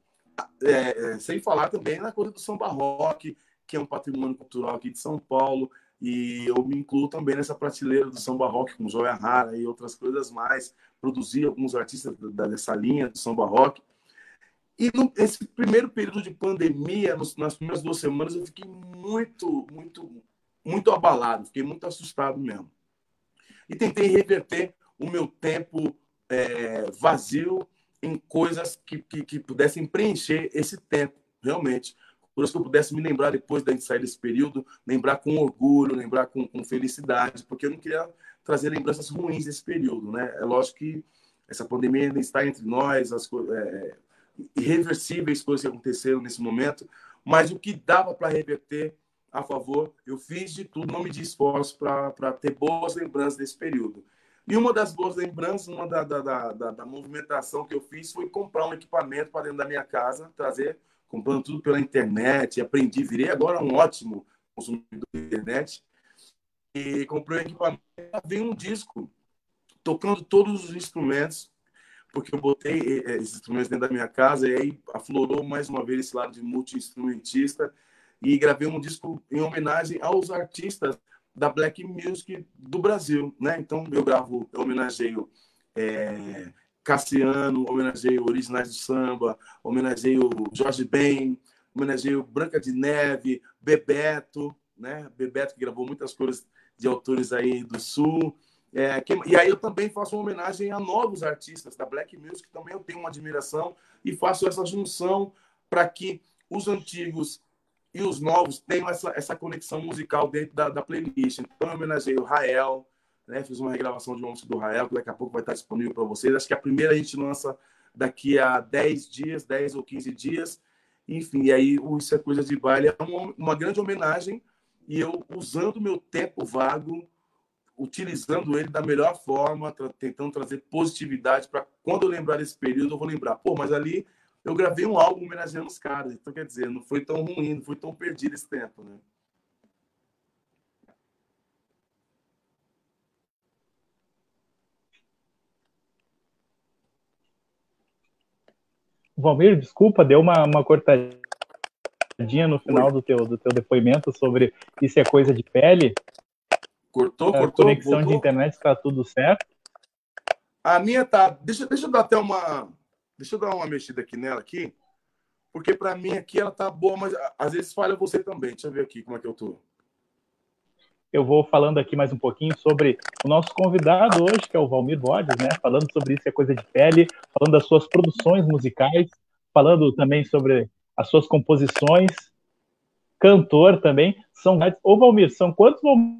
É, sem falar também na coisa do samba rock, que é um patrimônio cultural aqui de São Paulo. E eu me incluo também nessa prateleira do samba rock, com Joia Rara e outras coisas mais. Produzi alguns artistas dessa linha do samba rock. E nesse primeiro período de pandemia, nas primeiras duas semanas, eu fiquei muito, muito, muito abalado. Fiquei muito assustado mesmo. E tentei reverter o meu tempo é, vazio em coisas que, que, que pudessem preencher esse tempo, realmente. Por isso que eu pudesse me lembrar depois da gente sair desse período, lembrar com orgulho, lembrar com, com felicidade, porque eu não queria trazer lembranças ruins desse período, né? É lógico que essa pandemia ainda está entre nós, as co- é, irreversíveis coisas que aconteceram nesse momento, mas o que dava para reverter a favor, eu fiz de tudo, não me di esforço para ter boas lembranças desse período. E uma das boas lembranças, uma da, da, da, da, da movimentação que eu fiz foi comprar um equipamento para dentro da minha casa, trazer... comprando tudo pela internet, aprendi, virei agora um ótimo consumidor da internet. E comprei um equipamento, veio um disco, tocando todos os instrumentos, porque eu botei esses instrumentos dentro da minha casa, e aí aflorou mais uma vez esse lado de multi-instrumentista, e gravei um disco em homenagem aos artistas da Black Music do Brasil, né? Então eu gravo, eu homenageio... É... Cassiano, homenageio Originais do Samba, homenageio Jorge Ben, homenageio Branca de Neve, Bebeto, né? Bebeto que gravou muitas coisas de autores aí do Sul. É, que, e aí eu também faço uma homenagem a novos artistas da Black Music, que também eu tenho uma admiração, e faço essa junção para que os antigos e os novos tenham essa, essa conexão musical dentro da, da playlist. Então eu homenageio Rael, né? Fiz uma regravação de uma música do Rael, que daqui a pouco vai estar disponível para vocês. Acho que a primeira a gente lança daqui a dez dias, dez ou quinze dias. Enfim, e aí o Isso é Coisa de Baile é uma, uma grande homenagem e eu usando o meu tempo vago, utilizando ele da melhor forma, tra- tentando trazer positividade para quando eu lembrar desse período, eu vou lembrar, pô, mas ali eu gravei um álbum homenageando os caras, então quer dizer, não foi tão ruim, não foi tão perdido esse tempo, né? Valmir, desculpa, deu uma, uma cortadinha no final do teu, do teu depoimento sobre isso é coisa de pele. Cortou, a cortou. Conexão voltou. De internet está tudo certo? A minha tá. Deixa, deixa eu dar até uma. Deixa eu dar uma mexida aqui nela aqui, porque para mim aqui ela tá boa, mas às vezes falha você também. Deixa eu ver aqui como é que eu tô. Eu vou falando aqui mais um pouquinho sobre o nosso convidado hoje, que é o Valmir Borges, né? Falando sobre isso é coisa de pele, falando das suas produções musicais, falando também sobre as suas composições, cantor também. São... Ô, Valmir, são quantos Valmir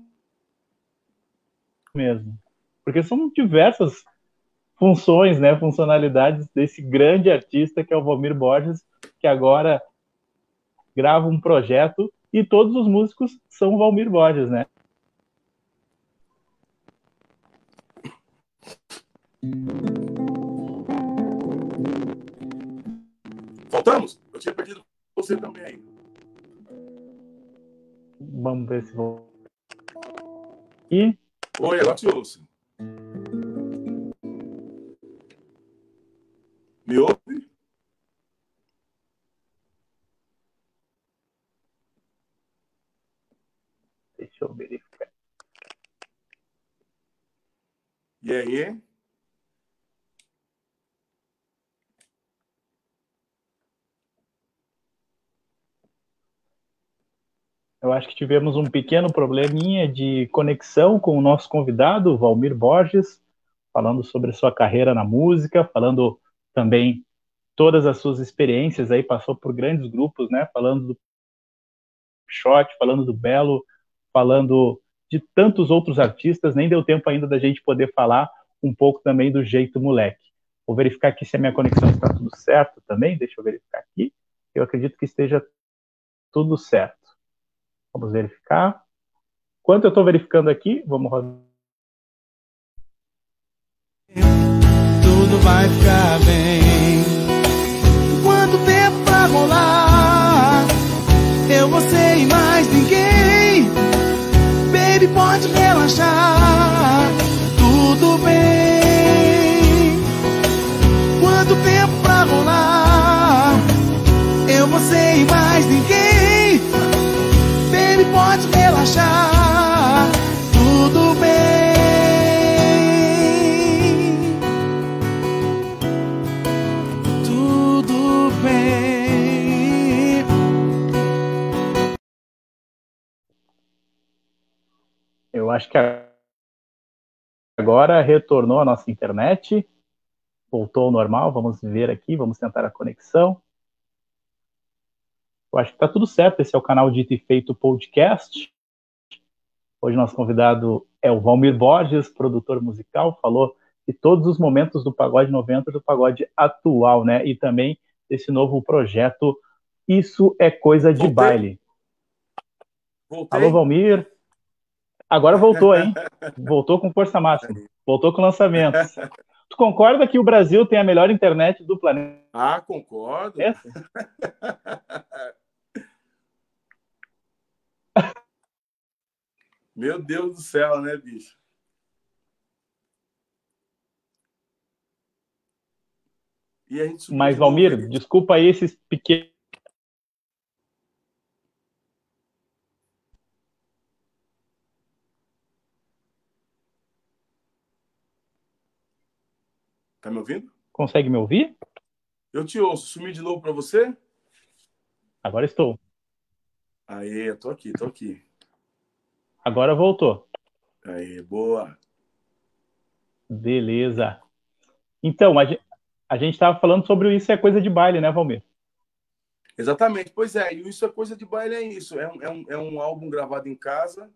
mesmo? Porque são diversas funções, né? Funcionalidades desse grande artista que é o Valmir Borges, que agora grava um projeto e todos os músicos são Valmir Borges, né? Voltamos? Eu tinha perdido você também aí. Vamos ver se vou. E... Oi, agora te ouço. Me ouve? Deixa eu verificar. E aí? Eu acho que tivemos um pequeno probleminha de conexão com o nosso convidado, Valmir Borges, falando sobre a sua carreira na música, falando também todas as suas experiências aí, passou por grandes grupos, né? Falando do Pixote, falando do Belo, falando de tantos outros artistas, nem deu tempo ainda da gente poder falar um pouco também do Jeito Moleque. Vou verificar aqui se a minha conexão está tudo certo também, deixa eu verificar aqui. Eu acredito que esteja tudo certo. Vamos verificar. Enquanto eu estou verificando aqui, vamos rodar. Tudo vai ficar bem. Quanto tempo pra rolar? Eu, você e mais ninguém. Baby, pode relaxar. Tudo bem. Quanto tempo pra rolar? Eu, você e mais ninguém. Pode relaxar, tudo bem, tudo bem. Eu acho que agora retornou a nossa internet, voltou ao normal, vamos ver aqui, vamos tentar a conexão. Eu acho que está tudo certo, esse é o canal Dito e Feito Podcast. Hoje nosso convidado é o Valmir Borges, produtor musical, falou de todos os momentos do pagode noventa, do pagode atual, né? E também desse novo projeto, Isso é Coisa de Voltei. Baile. Voltei. Alô, Valmir. Agora voltou, hein? Voltou com força máxima, voltou com lançamentos. Tu concorda que o Brasil tem a melhor internet do planeta? Ah, concordo. É? Meu Deus do céu, né, bicho? E a gente... Mas, Valmir, desculpa aí esses pequenos... Tá me ouvindo? Consegue me ouvir? Eu te ouço. Sumi de novo para você? Agora estou. Aê, eu tô aqui, tô aqui. Agora voltou. Aê, boa. Beleza. Então, a gente estava falando sobre Isso é Coisa de Baile, né, Valmir? Exatamente. Pois é, e Isso é Coisa de Baile é isso. É um, é um, é um álbum gravado em casa,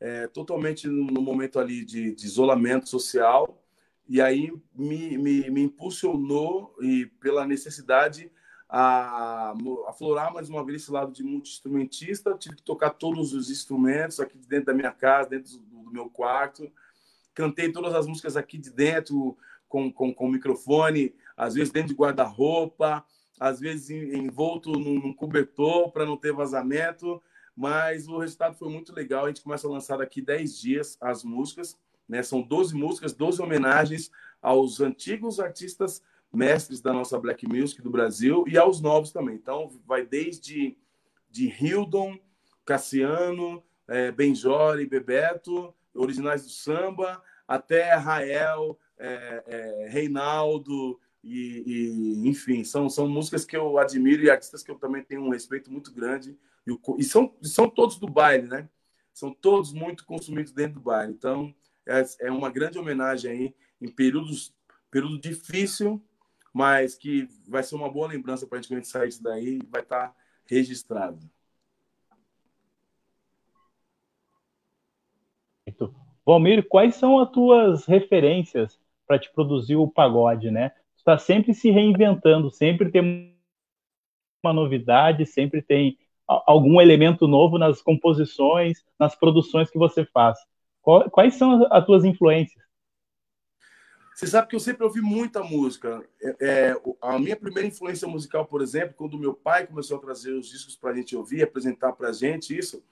é, totalmente no momento ali de, de isolamento social. E aí me, me, me impulsionou e pela necessidade a aflorar mais uma vez esse lado de multi-instrumentista. Tive que tocar todos os instrumentos aqui dentro da minha casa, dentro do meu quarto. Cantei todas as músicas aqui de dentro, com, com, com microfone, às vezes dentro de guarda-roupa, às vezes envolto num, num cobertor para não ter vazamento. Mas o resultado foi muito legal. A gente começa a lançar daqui dez dias as músicas, né? São doze músicas, doze homenagens aos antigos artistas mestres da nossa Black Music do Brasil e aos novos também. Então, vai desde de Hildon, Cassiano, é, Benjore, Bebeto, Originais do Samba, até Rael, é, é, Reinaldo, e, e, enfim, são, são músicas que eu admiro e artistas que eu também tenho um respeito muito grande. E são, são todos do baile, né? São todos muito consumidos dentro do baile. Então, é, é uma grande homenagem aí, em períodos, período difícil, mas que vai ser uma boa lembrança para a gente quando a gente sair disso daí, vai estar registrado. Valmir, quais são as tuas referências para te produzir o pagode, né? Tu está sempre se reinventando, sempre tem uma novidade, sempre tem algum elemento novo nas composições, nas produções que você faz. Quais são as tuas influências? Você sabe que eu sempre ouvi muita música. É, a minha primeira influência musical, por exemplo, quando meu pai começou a trazer os discos para a gente ouvir, apresentar para a gente isso,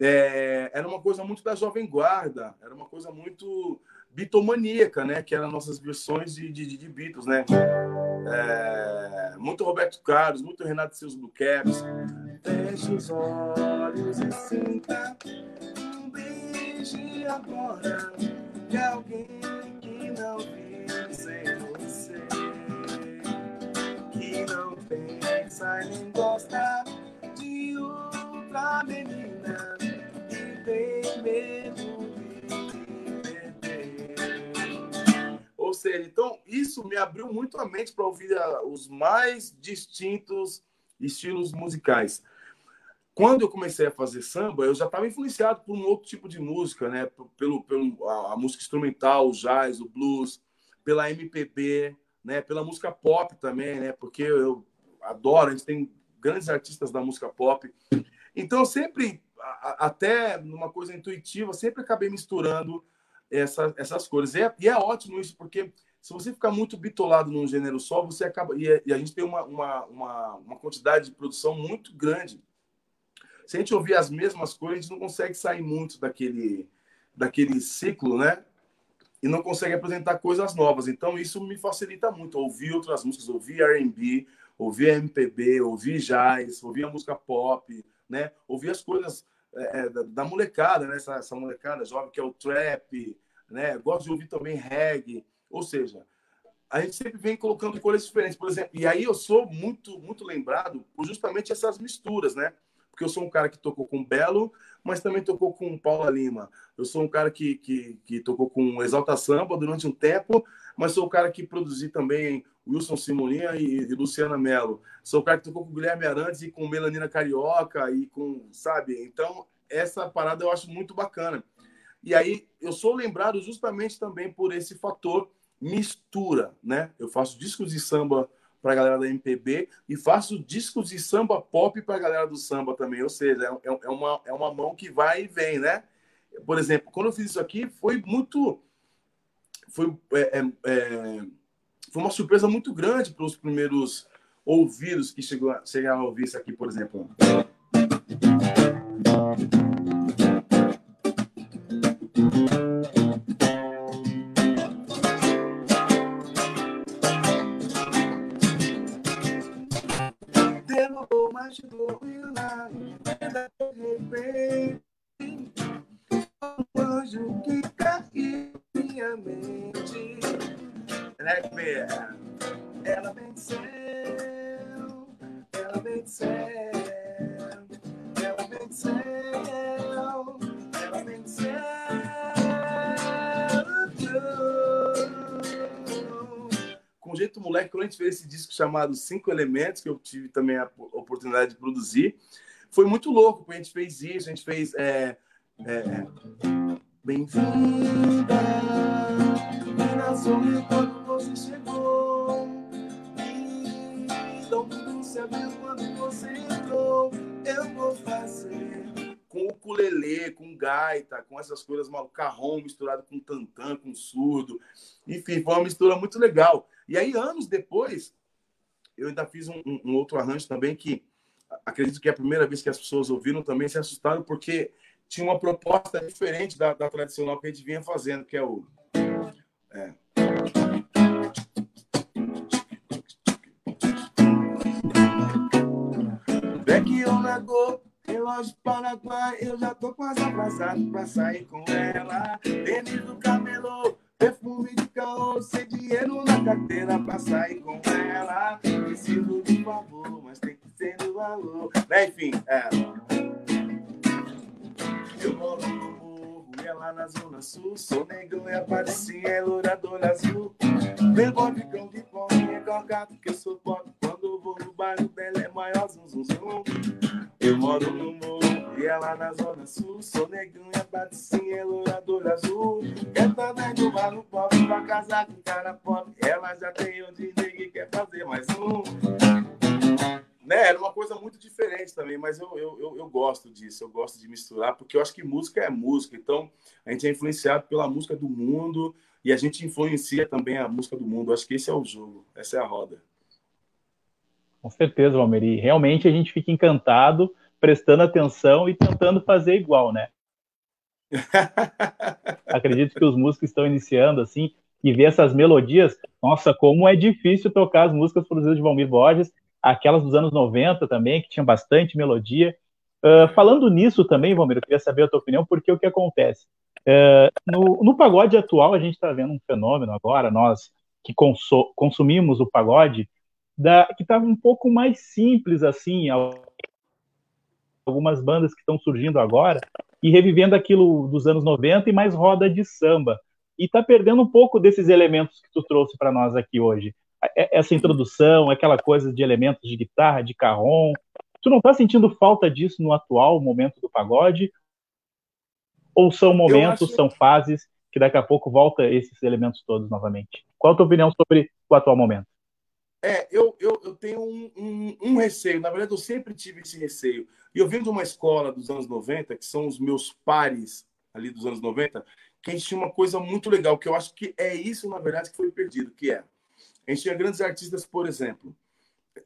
é, era uma coisa muito da Jovem Guarda, era uma coisa muito bitomaníaca, né? Que eram nossas versões de, de, de Beatles, né? É, muito Roberto Carlos, muito Renato e seus Bluecaps. Feche os olhos e sinta um beijo agora de alguém que não pensa em você, que não pensa e nem gosta de outra menina que tem medo de perder. Ou seja, então isso me abriu muito a mente para ouvir os mais distintos estilos musicais. Quando eu comecei a fazer samba, eu já estava influenciado por um outro tipo de música, né? Pelo, pelo, a música instrumental, o jazz, o blues, pela M P B, né? Pela música pop também, né? Porque eu adoro, a gente tem grandes artistas da música pop. Então, sempre, até numa coisa intuitiva, sempre acabei misturando essa, essas coisas. E é, e é ótimo isso, porque se você ficar muito bitolado num gênero só, você acaba... E a gente tem uma, uma, uma, uma quantidade de produção muito grande. Se a gente ouvir as mesmas coisas, a gente não consegue sair muito daquele, daquele ciclo, né? E não consegue apresentar coisas novas. Então, isso me facilita muito. Ouvir outras músicas, ouvir R and B, ouvir M P B, ouvir jazz, ouvir a música pop, né? Ouvir as coisas é, da, da molecada, né? Essa, essa molecada jovem, que é o trap, né? Gosto de ouvir também reggae. Ou seja, a gente sempre vem colocando cores diferentes. Por exemplo, e aí eu sou muito, muito lembrado por justamente essas misturas, né? Porque eu sou um cara que tocou com Belo, mas também tocou com Paula Lima. Eu sou um cara que, que, que tocou com Exalta Samba durante um tempo, mas sou o cara que produzi também Wilson Simoninha e, e Luciana Mello. Sou o cara que tocou com Guilherme Arantes e com Melanina Carioca e com, sabe? Então, essa parada eu acho muito bacana. E aí, eu sou lembrado justamente também por esse fator mistura, né? Eu faço discos de samba para a galera da M P B e faço discos de samba pop para a galera do samba também. Ou seja, é, é, uma, é uma mão que vai e vem, né? Por exemplo, quando eu fiz isso aqui, foi muito... Foi, é, é, foi uma surpresa muito grande para os primeiros ouvidos que chegou, chegaram a ouvir isso aqui, por exemplo. Ela venceu, ela venceu, ela venceu, ela venceu. Com jeito moleque, quando a gente fez esse disco chamado Cinco Elementos, que eu tive também a oportunidade de produzir, foi muito louco, porque a gente fez isso, a gente fez... É, é, Bem-vinda, Minas Zona, quando você chegou, então tudo se ukulele, com gaita, com essas coisas malucas, carrom misturado com tantã, com surdo. Enfim, foi uma mistura muito legal. E aí, anos depois, eu ainda fiz um, um outro arranjo também que acredito que é a primeira vez que as pessoas ouviram também se assustaram, porque tinha uma proposta diferente da, da tradicional que a gente vinha fazendo, que é o... É. Relógio Paraguai, eu já tô quase abraçado pra sair com ela. Tênis do cabelo, perfume de caô, sem dinheiro na carteira pra sair com ela. Preciso de favor, mas tem que ser no valor. Né, enfim, é. Eu moro no morro, e é lá na Zona Sul. Sou negão e a parecinha é louradora azul. Bebo de cão de pão, é gato que eu sou pobre. Quando vou no bairro dela é maior, zum, zum, zum. Eu moro no morro e é lá na Zona Sul. Sou negão e a patricinha é louradora azul. Eu também do barro pobre pra casar com cara pobre. Ela já tem onde ninguém quer fazer mais um. Né? Era uma coisa muito diferente também, mas eu, eu, eu, eu gosto disso. Eu gosto de misturar, porque eu acho que música é música. Então, a gente é influenciado pela música do mundo e a gente influencia também a música do mundo. Eu acho que esse é o jogo, essa é a roda. Com certeza, Valmir. E realmente a gente fica encantado, prestando atenção e tentando fazer igual, né? Acredito que os músicos que estão iniciando, assim, e ver essas melodias, nossa, como é difícil tocar as músicas produzidas de Valmir Borges, aquelas dos anos noventa também, que tinha bastante melodia. Uh, falando nisso também, Valmir, eu queria saber a tua opinião, porque o que acontece? Uh, no, no pagode atual, a gente está vendo um fenômeno agora, nós que conso- consumimos o pagode, Da, que estava um pouco mais simples, assim, algumas bandas que estão surgindo agora e revivendo aquilo dos anos noventa e mais roda de samba. E está perdendo um pouco desses elementos que tu trouxe para nós aqui hoje. Essa introdução, aquela coisa de elementos de guitarra, de carrom. Tu não está sentindo falta disso no atual momento do pagode? Ou são momentos, acho... são fases que daqui a pouco volta esses elementos todos novamente? Qual a tua opinião sobre o atual momento? É, eu, eu, eu tenho um, um, um receio. Na verdade, eu sempre tive esse receio. E eu vim de uma escola dos anos noventa, que são os meus pares ali dos anos noventa, que a gente tinha uma coisa muito legal, que eu acho que é isso, na verdade, que foi perdido, que é... A gente tinha grandes artistas, por exemplo,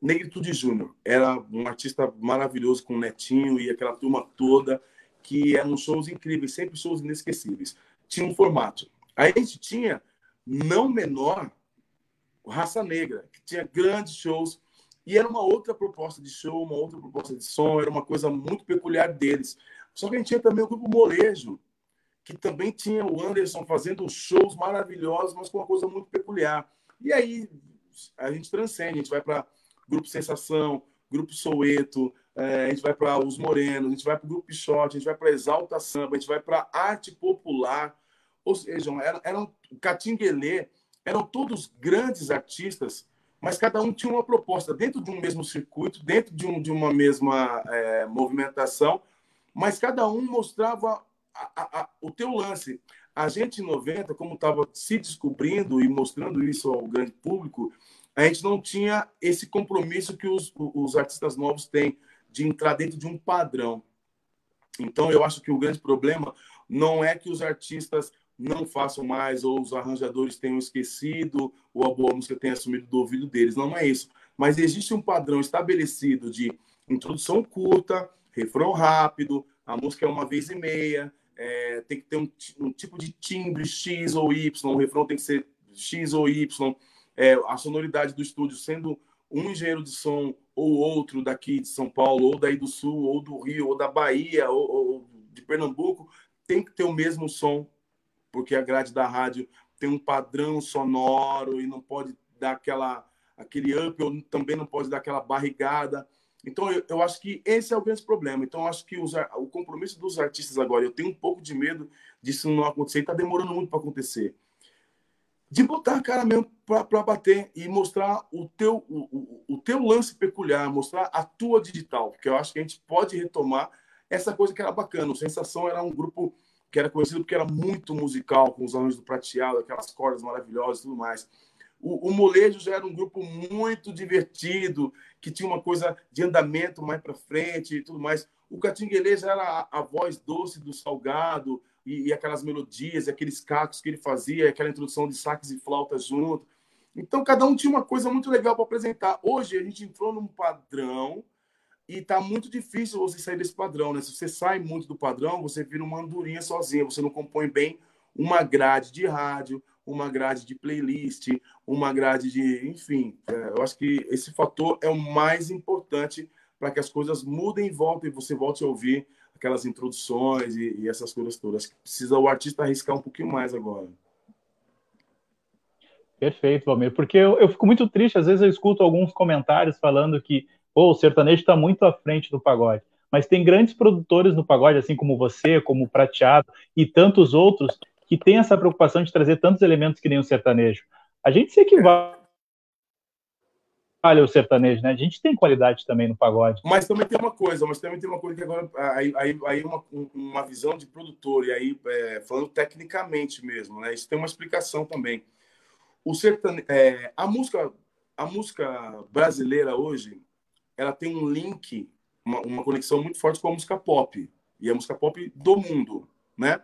Negritude Júnior. Era um artista maravilhoso com o Netinho e aquela turma toda, que eram shows incríveis, sempre shows inesquecíveis. Tinha um formato. Aí a gente tinha, não menor... Raça Negra, que tinha grandes shows, e era uma outra proposta de show, uma outra proposta de som, era uma coisa muito peculiar deles. Só que a gente tinha também o Grupo Molejo, que também tinha o Anderson fazendo shows maravilhosos, mas com uma coisa muito peculiar. E aí a gente transcende, a gente vai para Grupo Sensação, Grupo Soweto, a gente vai para Os Morenos, a gente vai para o Grupo Pixote, a gente vai para Exalta Samba, a gente vai para Arte Popular, ou seja, era, era um catinguelê. Eram todos grandes artistas, mas cada um tinha uma proposta dentro de um mesmo circuito, dentro de, um, de uma mesma é, movimentação, mas cada um mostrava a, a, a, o teu lance. A gente, em noventa, como estava se descobrindo e mostrando isso ao grande público, a gente não tinha esse compromisso que os, os artistas novos têm de entrar dentro de um padrão. Então, eu acho que o grande problema não é que os artistas... não façam mais, ou os arranjadores tenham esquecido, ou a boa música tenha sumido do ouvido deles. Não é isso. Mas existe um padrão estabelecido de introdução curta, refrão rápido, a música é uma vez e meia, é, tem que ter um, um tipo de timbre X ou Y, o refrão tem que ser X ou Y, é, a sonoridade do estúdio sendo um engenheiro de som ou outro daqui de São Paulo, ou daí do Sul, ou do Rio, ou da Bahia, ou, ou de Pernambuco, tem que ter o mesmo som, porque a grade da rádio tem um padrão sonoro e não pode dar aquela, aquele up, ou também não pode dar aquela barrigada. Então, eu, eu acho que esse é o grande problema. Então, eu acho que os, o compromisso dos artistas agora, eu tenho um pouco de medo disso não acontecer, e está demorando muito para acontecer, de botar a cara mesmo para bater e mostrar o teu, o, o, o teu lance peculiar, mostrar a tua digital, porque eu acho que a gente pode retomar essa coisa que era bacana. O Sensação era um grupo... que era conhecido porque era muito musical, com os arranjos do prateado, aquelas cordas maravilhosas e tudo mais. O, o Molejos era um grupo muito divertido, que tinha uma coisa de andamento mais para frente e tudo mais. O Catinguelês era a, a voz doce do Salgado e, e aquelas melodias, aqueles cacos que ele fazia, aquela introdução de sax e flauta junto. Então, cada um tinha uma coisa muito legal para apresentar. Hoje, a gente entrou num padrão e está muito difícil você sair desse padrão, né? Se você sai muito do padrão, você vira uma andorinha sozinha, você não compõe bem uma grade de rádio, uma grade de playlist, uma grade de... Enfim, eu acho que esse fator é o mais importante para que as coisas mudem e voltem, você volte a ouvir aquelas introduções e, e essas coisas todas. Precisa o artista arriscar um pouquinho mais agora. Perfeito, Valmir. Porque eu, eu fico muito triste, às vezes eu escuto alguns comentários falando que oh, o sertanejo está muito à frente do pagode. Mas tem grandes produtores no pagode, assim como você, como o Prateado e tantos outros, que tem essa preocupação de trazer tantos elementos que nem o sertanejo. A gente se equivale ao sertanejo, né? A gente tem qualidade também no pagode. Mas também tem uma coisa, mas também tem uma coisa que agora... Aí, aí, aí uma, uma visão de produtor, e aí é, falando tecnicamente mesmo, né? Isso tem uma explicação também. O sertane... é, a, música, a música brasileira hoje, ela tem um link, uma, uma conexão muito forte com a música pop, e a música pop do mundo, né?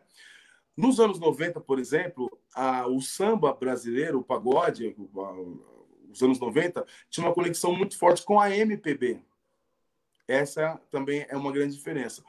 Nos anos noventa, por exemplo, a, o samba brasileiro, o pagode, a, a, os anos noventa, tinha uma conexão muito forte com a M P B. Essa também é uma grande diferença.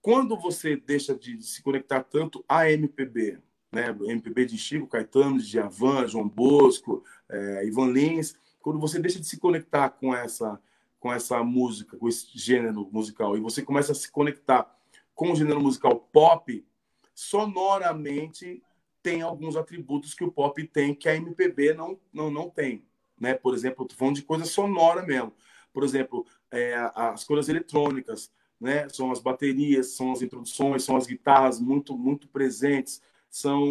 Quando você deixa de se conectar tanto à M P B, né, M P B de Chico, Caetano, Djavan, João Bosco, é, Ivan Lins, quando você deixa de se conectar com essa, com essa música, com esse gênero musical, e você começa a se conectar com o gênero musical pop, sonoramente tem alguns atributos que o pop tem que a M P B não, não, não tem, né? Por exemplo, estou falando de coisa sonora mesmo. Por exemplo, é, as coisas eletrônicas, né? São as baterias, são as introduções, são as guitarras muito, muito presentes, são,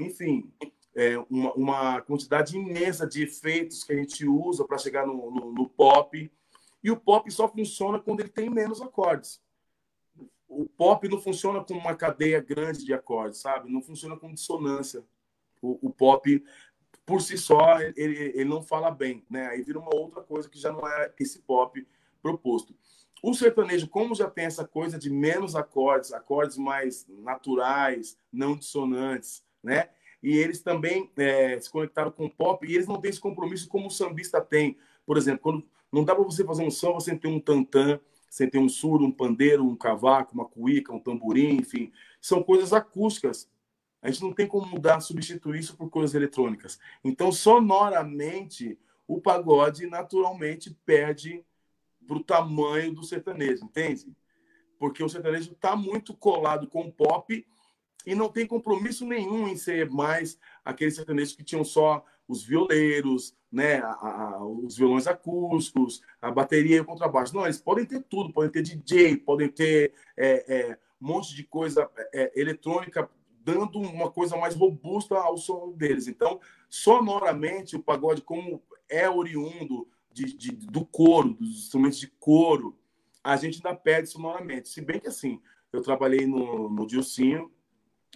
enfim, é, uma, uma quantidade imensa de efeitos que a gente usa para chegar no, no, no pop. E o pop só funciona quando ele tem menos acordes. O pop não funciona com uma cadeia grande de acordes, sabe? Não funciona com dissonância. O, o pop, por si só, ele, ele não fala bem, né? Aí vira uma outra coisa que já não é esse pop proposto. O sertanejo, como já tem essa coisa de menos acordes, acordes mais naturais, não dissonantes, né? E eles também é, se conectaram com o pop e eles não têm esse compromisso como o sambista tem. Por exemplo, quando não dá para você fazer um samba sem ter um tantã, sem ter um surdo, um pandeiro, um cavaco, uma cuíca, um tamborim, enfim. São coisas acústicas. A gente não tem como mudar, substituir isso por coisas eletrônicas. Então, sonoramente, o pagode naturalmente perde para o tamanho do sertanejo, entende? Porque o sertanejo está muito colado com o pop e não tem compromisso nenhum em ser mais aqueles sertanejos que tinham só os violeiros, né, a, a, os violões acústicos, a bateria e o contrabaixo. Não, eles podem ter tudo, podem ter D J, podem ter é, é, um monte de coisa é, eletrônica, dando uma coisa mais robusta ao som deles. Então, sonoramente, o pagode, como é oriundo de, de, do coro, dos instrumentos de coro, a gente ainda perde sonoramente. Se bem que, assim, eu trabalhei no, no Dilcinho,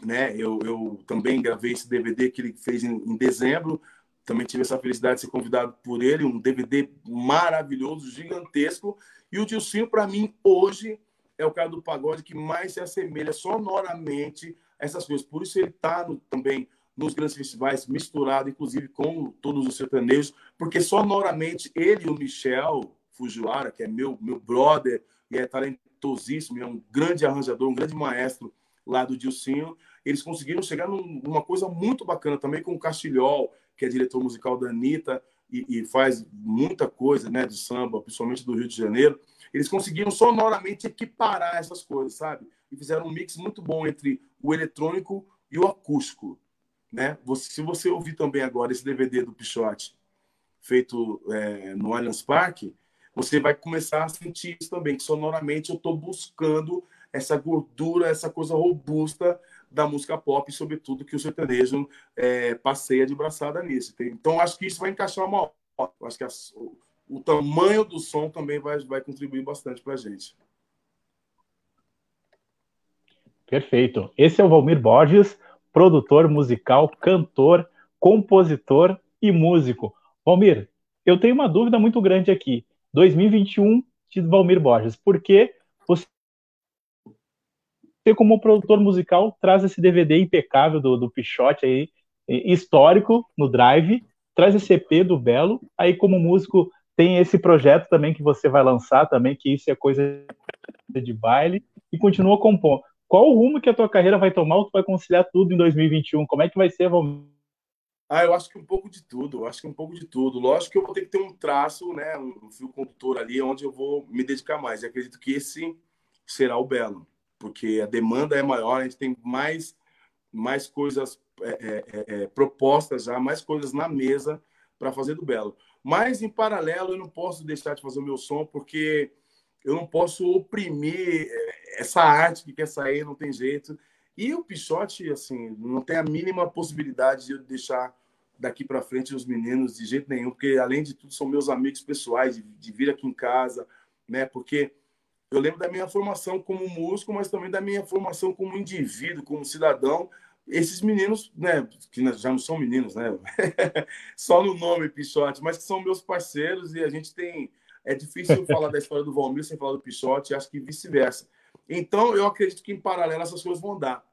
né, eu, eu também gravei esse D V D que ele fez em, em dezembro. Também tive essa felicidade de ser convidado por ele, um D V D maravilhoso, gigantesco. E o Dilcinho, para mim, hoje, é o cara do pagode que mais se assemelha sonoramente a essas coisas. Por isso ele está no, também nos grandes festivais, misturado, inclusive, com todos os sertanejos, porque sonoramente ele e o Michel Fujiwara, que é meu, meu brother, e é talentosíssimo, é um grande arranjador, um grande maestro lá do Dilcinho, eles conseguiram chegar numa coisa muito bacana também com o Castilhol, que é diretor musical da Anitta e, e faz muita coisa, né, de samba, principalmente do Rio de Janeiro. Eles conseguiram sonoramente equiparar essas coisas, sabe? E fizeram um mix muito bom entre o eletrônico e o acústico, né? Você, se você ouvir também agora esse D V D do Pixote, feito é, no Allianz Parque, você vai começar a sentir isso também, que sonoramente eu estou buscando essa gordura, essa coisa robusta da música pop, e sobretudo que o sertanejo é, passeia de braçada nisso. Então, acho que isso vai encaixar uma hora. Acho que a, o tamanho do som também vai, vai contribuir bastante para a gente. Perfeito. Esse é o Valmir Borges, produtor musical, cantor, compositor e músico. Valmir, eu tenho uma dúvida muito grande aqui. dois mil e vinte e um de Valmir Borges. Por que você, como produtor musical, traz esse D V D impecável do, do Pixote aí, histórico, no Drive, traz esse E P do Belo, aí como músico tem esse projeto também que você vai lançar também, que Isso é Coisa de Baile, e continua compondo. Qual o rumo que a tua carreira vai tomar ou tu vai conciliar tudo em dois mil e vinte e um? Como é que vai ser, Valmir? Ah, eu acho que um pouco de tudo, eu acho que um pouco de tudo. Lógico que eu vou ter que ter um traço, né, um fio condutor ali, onde eu vou me dedicar mais. E acredito que esse será o Belo, porque a demanda é maior, a gente tem mais, mais coisas é, é, é, propostas já, mais coisas na mesa para fazer do Belo. Mas, em paralelo, eu não posso deixar de fazer o meu som, porque eu não posso oprimir essa arte que quer sair, não tem jeito. E o Pixote, assim, não tem a mínima possibilidade de eu deixar daqui para frente os meninos de jeito nenhum, porque, além de tudo, são meus amigos pessoais, de, de vir aqui em casa, né? Porque eu lembro da minha formação como músico, mas também da minha formação como indivíduo, como cidadão. Esses meninos, né, que já não são meninos, né? Só no nome, Pixote, mas que são meus parceiros e a gente tem... É difícil falar da história do Valmir sem falar do Pixote, acho que vice-versa. Então, eu acredito que, em paralelo, essas coisas vão dar.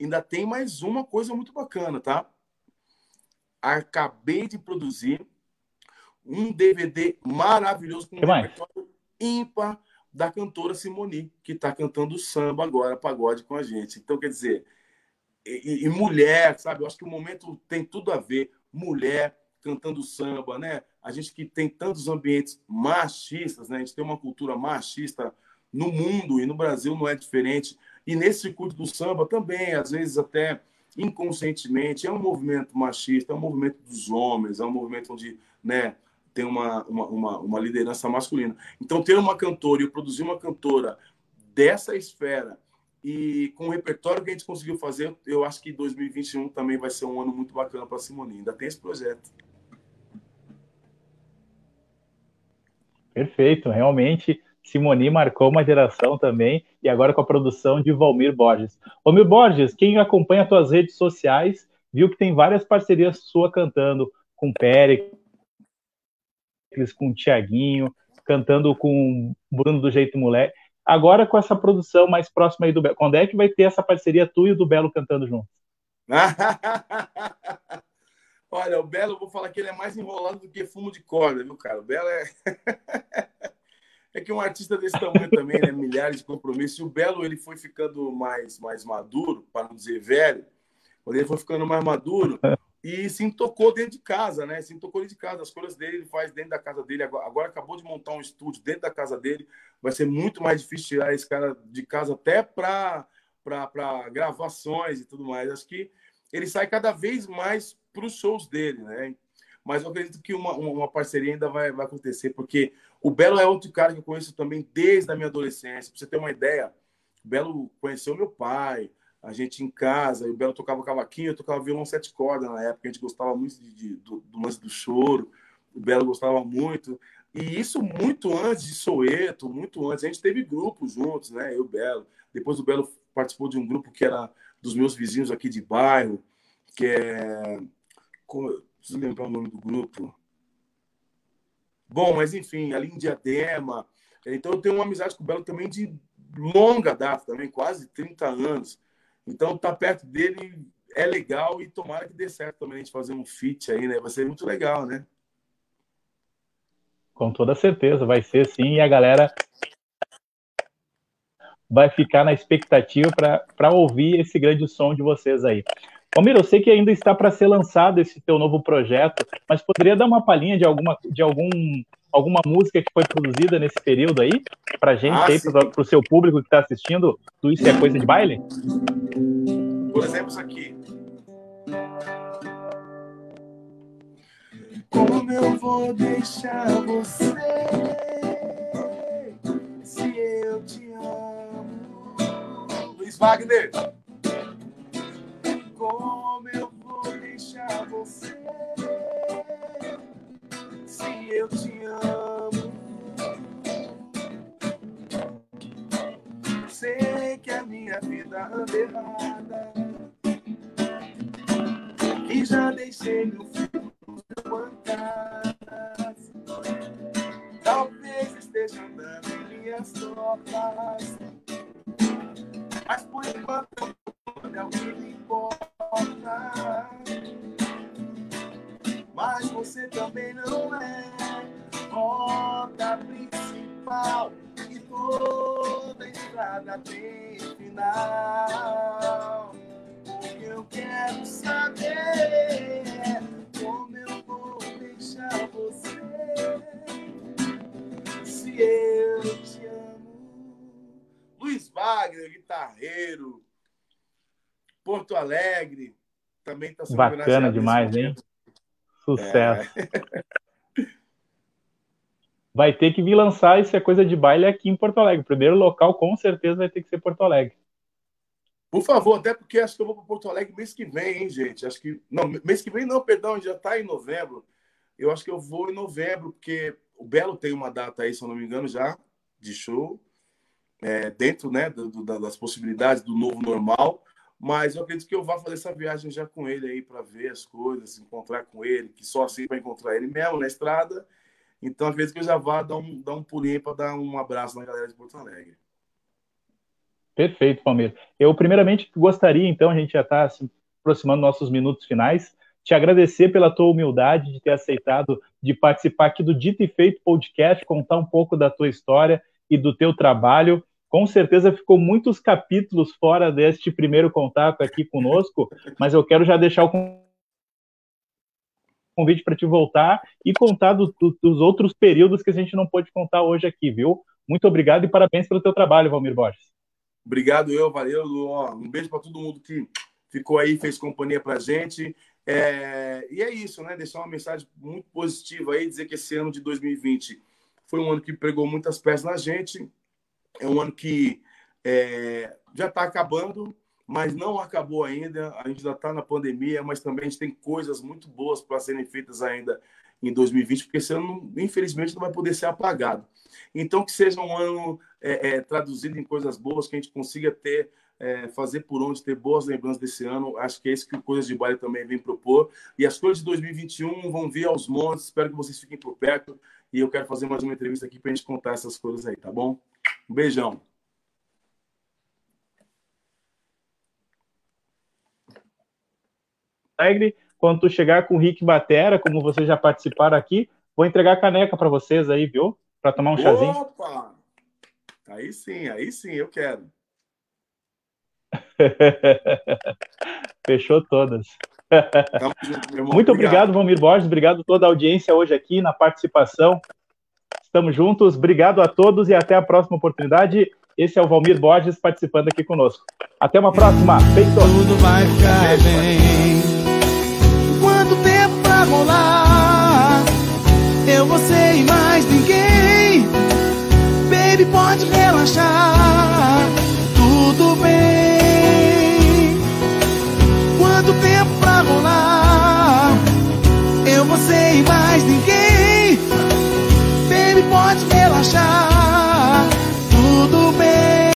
Ainda tem mais uma coisa muito bacana, tá? Acabei de produzir um D V D maravilhoso com um repertório ímpar da cantora Simoni, que está cantando samba agora, pagode, com a gente. Então, quer dizer, e, e mulher, sabe? Eu acho que o momento tem tudo a ver. Mulher cantando samba, né? A gente que tem tantos ambientes machistas, né? A gente tem uma cultura machista no mundo e no Brasil não é diferente. E nesse circuito do samba também, às vezes até inconscientemente, é um movimento machista, é um movimento dos homens, é um movimento onde, né, tem uma, uma, uma, uma liderança masculina. Então, ter uma cantora e produzir uma cantora dessa esfera e com o repertório que a gente conseguiu fazer, eu acho que dois mil e vinte e um também vai ser um ano muito bacana para a Simoni. Ainda tem esse projeto. Perfeito, realmente... Simoni marcou uma geração também, e agora com a produção de Valmir Borges. Valmir Borges, quem acompanha as tuas redes sociais, viu que tem várias parcerias sua cantando com Péricles, com Tiaguinho, cantando com Bruno do Jeito Moleque. Agora com essa produção mais próxima aí do Belo, quando é que vai ter essa parceria tu e o do Belo cantando juntos? Olha, o Belo, eu vou falar que ele é mais enrolado do que fumo de corda, viu, cara? O Belo é... É que um artista desse tamanho também, né? Milhares de compromissos. E o Belo, ele foi ficando mais, mais maduro, para não dizer velho. Quando ele foi ficando mais maduro e se intocou dentro de casa, né? Se intocou dentro de casa. As coisas dele ele faz dentro da casa dele. Agora, agora acabou de montar um estúdio dentro da casa dele. Vai ser muito mais difícil tirar esse cara de casa até para gravações e tudo mais. Acho que ele sai cada vez mais para os shows dele, né? Mas eu acredito que uma, uma parceria ainda vai, vai acontecer, porque o Belo é outro cara que eu conheço também desde a minha adolescência. Para você ter uma ideia, o Belo conheceu meu pai, a gente em casa, e o Belo tocava cavaquinho, eu tocava violão sete cordas na época, a gente gostava muito de, de, do, do lance do choro, o Belo gostava muito, e isso muito antes de Soweto, muito antes, a gente teve grupos juntos, né, eu e o Belo. Depois o Belo participou de um grupo que era dos meus vizinhos aqui de bairro, que é... Preciso lembrar o nome do grupo. Bom, mas enfim, ali em Diadema. Então, eu tenho uma amizade com o Belo também de longa data, também, quase trinta anos. Então, estar perto dele é legal e tomara que dê certo também a gente fazer um feat aí, né? Vai ser muito legal, né? Com toda certeza, vai ser sim. E a galera vai ficar na expectativa para ouvir esse grande som de vocês aí. Valmir, eu sei que ainda está para ser lançado esse teu novo projeto, mas poderia dar uma palhinha de alguma, de algum, alguma música que foi produzida nesse período aí, para a gente, ah, para o seu público que está assistindo, do Isso é Coisa de Baile? Por exemplo, isso aqui. Como eu vou deixar você se eu te amo? Luiz Wagner! Como eu vou deixar você se eu te amo? Sei que a minha vida anda errada, que já deixei meu filho levantar. não é roda principal, e toda estrada tem final. O que eu quero saber é como eu vou deixar você, se eu te amo. Luiz Wagner, guitarreiro, Porto Alegre, também está sendo bacana demais, hein? Sucesso. É. Vai ter que vir lançar Isso é Coisa de Baile aqui em Porto Alegre. O primeiro local, com certeza, vai ter que ser Porto Alegre. Por favor, até porque acho que eu vou para Porto Alegre mês que vem, hein, gente? Acho que... Não, mês que vem não, perdão, já está em novembro. Eu acho que eu vou em novembro, porque o Belo tem uma data aí, se eu não me engano, já, de show. É, dentro, né, do, do, das possibilidades do novo normal. Mas eu acredito que eu vá fazer essa viagem já com ele aí para ver as coisas, encontrar com ele, que só assim vai encontrar ele mesmo na estrada. Então, às vezes que eu já vá dar um, dar um pulinho para dar um abraço na galera de Porto Alegre. Perfeito, Palmeiras. Eu, primeiramente, gostaria, então, a gente já está se aproximando dos nossos minutos finais, te agradecer pela tua humildade de ter aceitado de participar aqui do Dito e Feito Podcast, contar um pouco da tua história e do teu trabalho. Com certeza ficou muitos capítulos fora deste primeiro contato aqui conosco, mas eu quero já deixar o convite para te voltar e contar do, do, dos outros períodos que a gente não pôde contar hoje aqui, viu? Muito obrigado e parabéns pelo teu trabalho, Valmir Borges. Obrigado eu, valeu, Lu. Um beijo para todo mundo que ficou aí, fez companhia para a gente. É... E é isso, né? Deixar uma mensagem muito positiva aí, dizer que esse ano de dois mil e vinte foi um ano que pregou muitas peças na gente. É um ano que é, já está acabando, mas não acabou ainda. A gente ainda está na pandemia, mas também a gente tem coisas muito boas para serem feitas ainda em dois mil e vinte, porque esse ano, infelizmente, não vai poder ser apagado. Então, que seja um ano é, é, traduzido em coisas boas, que a gente consiga ter, é, fazer por onde, ter boas lembranças desse ano. Acho que é isso que o Coisas de Baile também vem propor. E as coisas de dois mil e vinte e um vão vir aos montes. Espero que vocês fiquem por perto. E eu quero fazer mais uma entrevista aqui para a gente contar essas coisas aí, tá bom? Um beijão. Quando tu chegar com o Rick Batera, como vocês já participaram aqui, vou entregar a caneca para vocês aí, viu? Para tomar um Opa! chazinho. Opa! Aí sim, aí sim, eu quero. Fechou todas. Tamo junto, meu irmão. Muito obrigado, obrigado Valmir Borges. Obrigado a toda a audiência hoje aqui na participação. Estamos juntos, obrigado a todos e até a próxima oportunidade. Esse é o Valmir Borges participando aqui conosco. Até uma próxima, feito! Tudo vai ficar bem. Quanto tempo pra rolar? Eu, você e mais ninguém. Baby, pode relaxar. Tudo bem. Quanto tempo pra rolar? Eu, você e mais ninguém. Pode relaxar.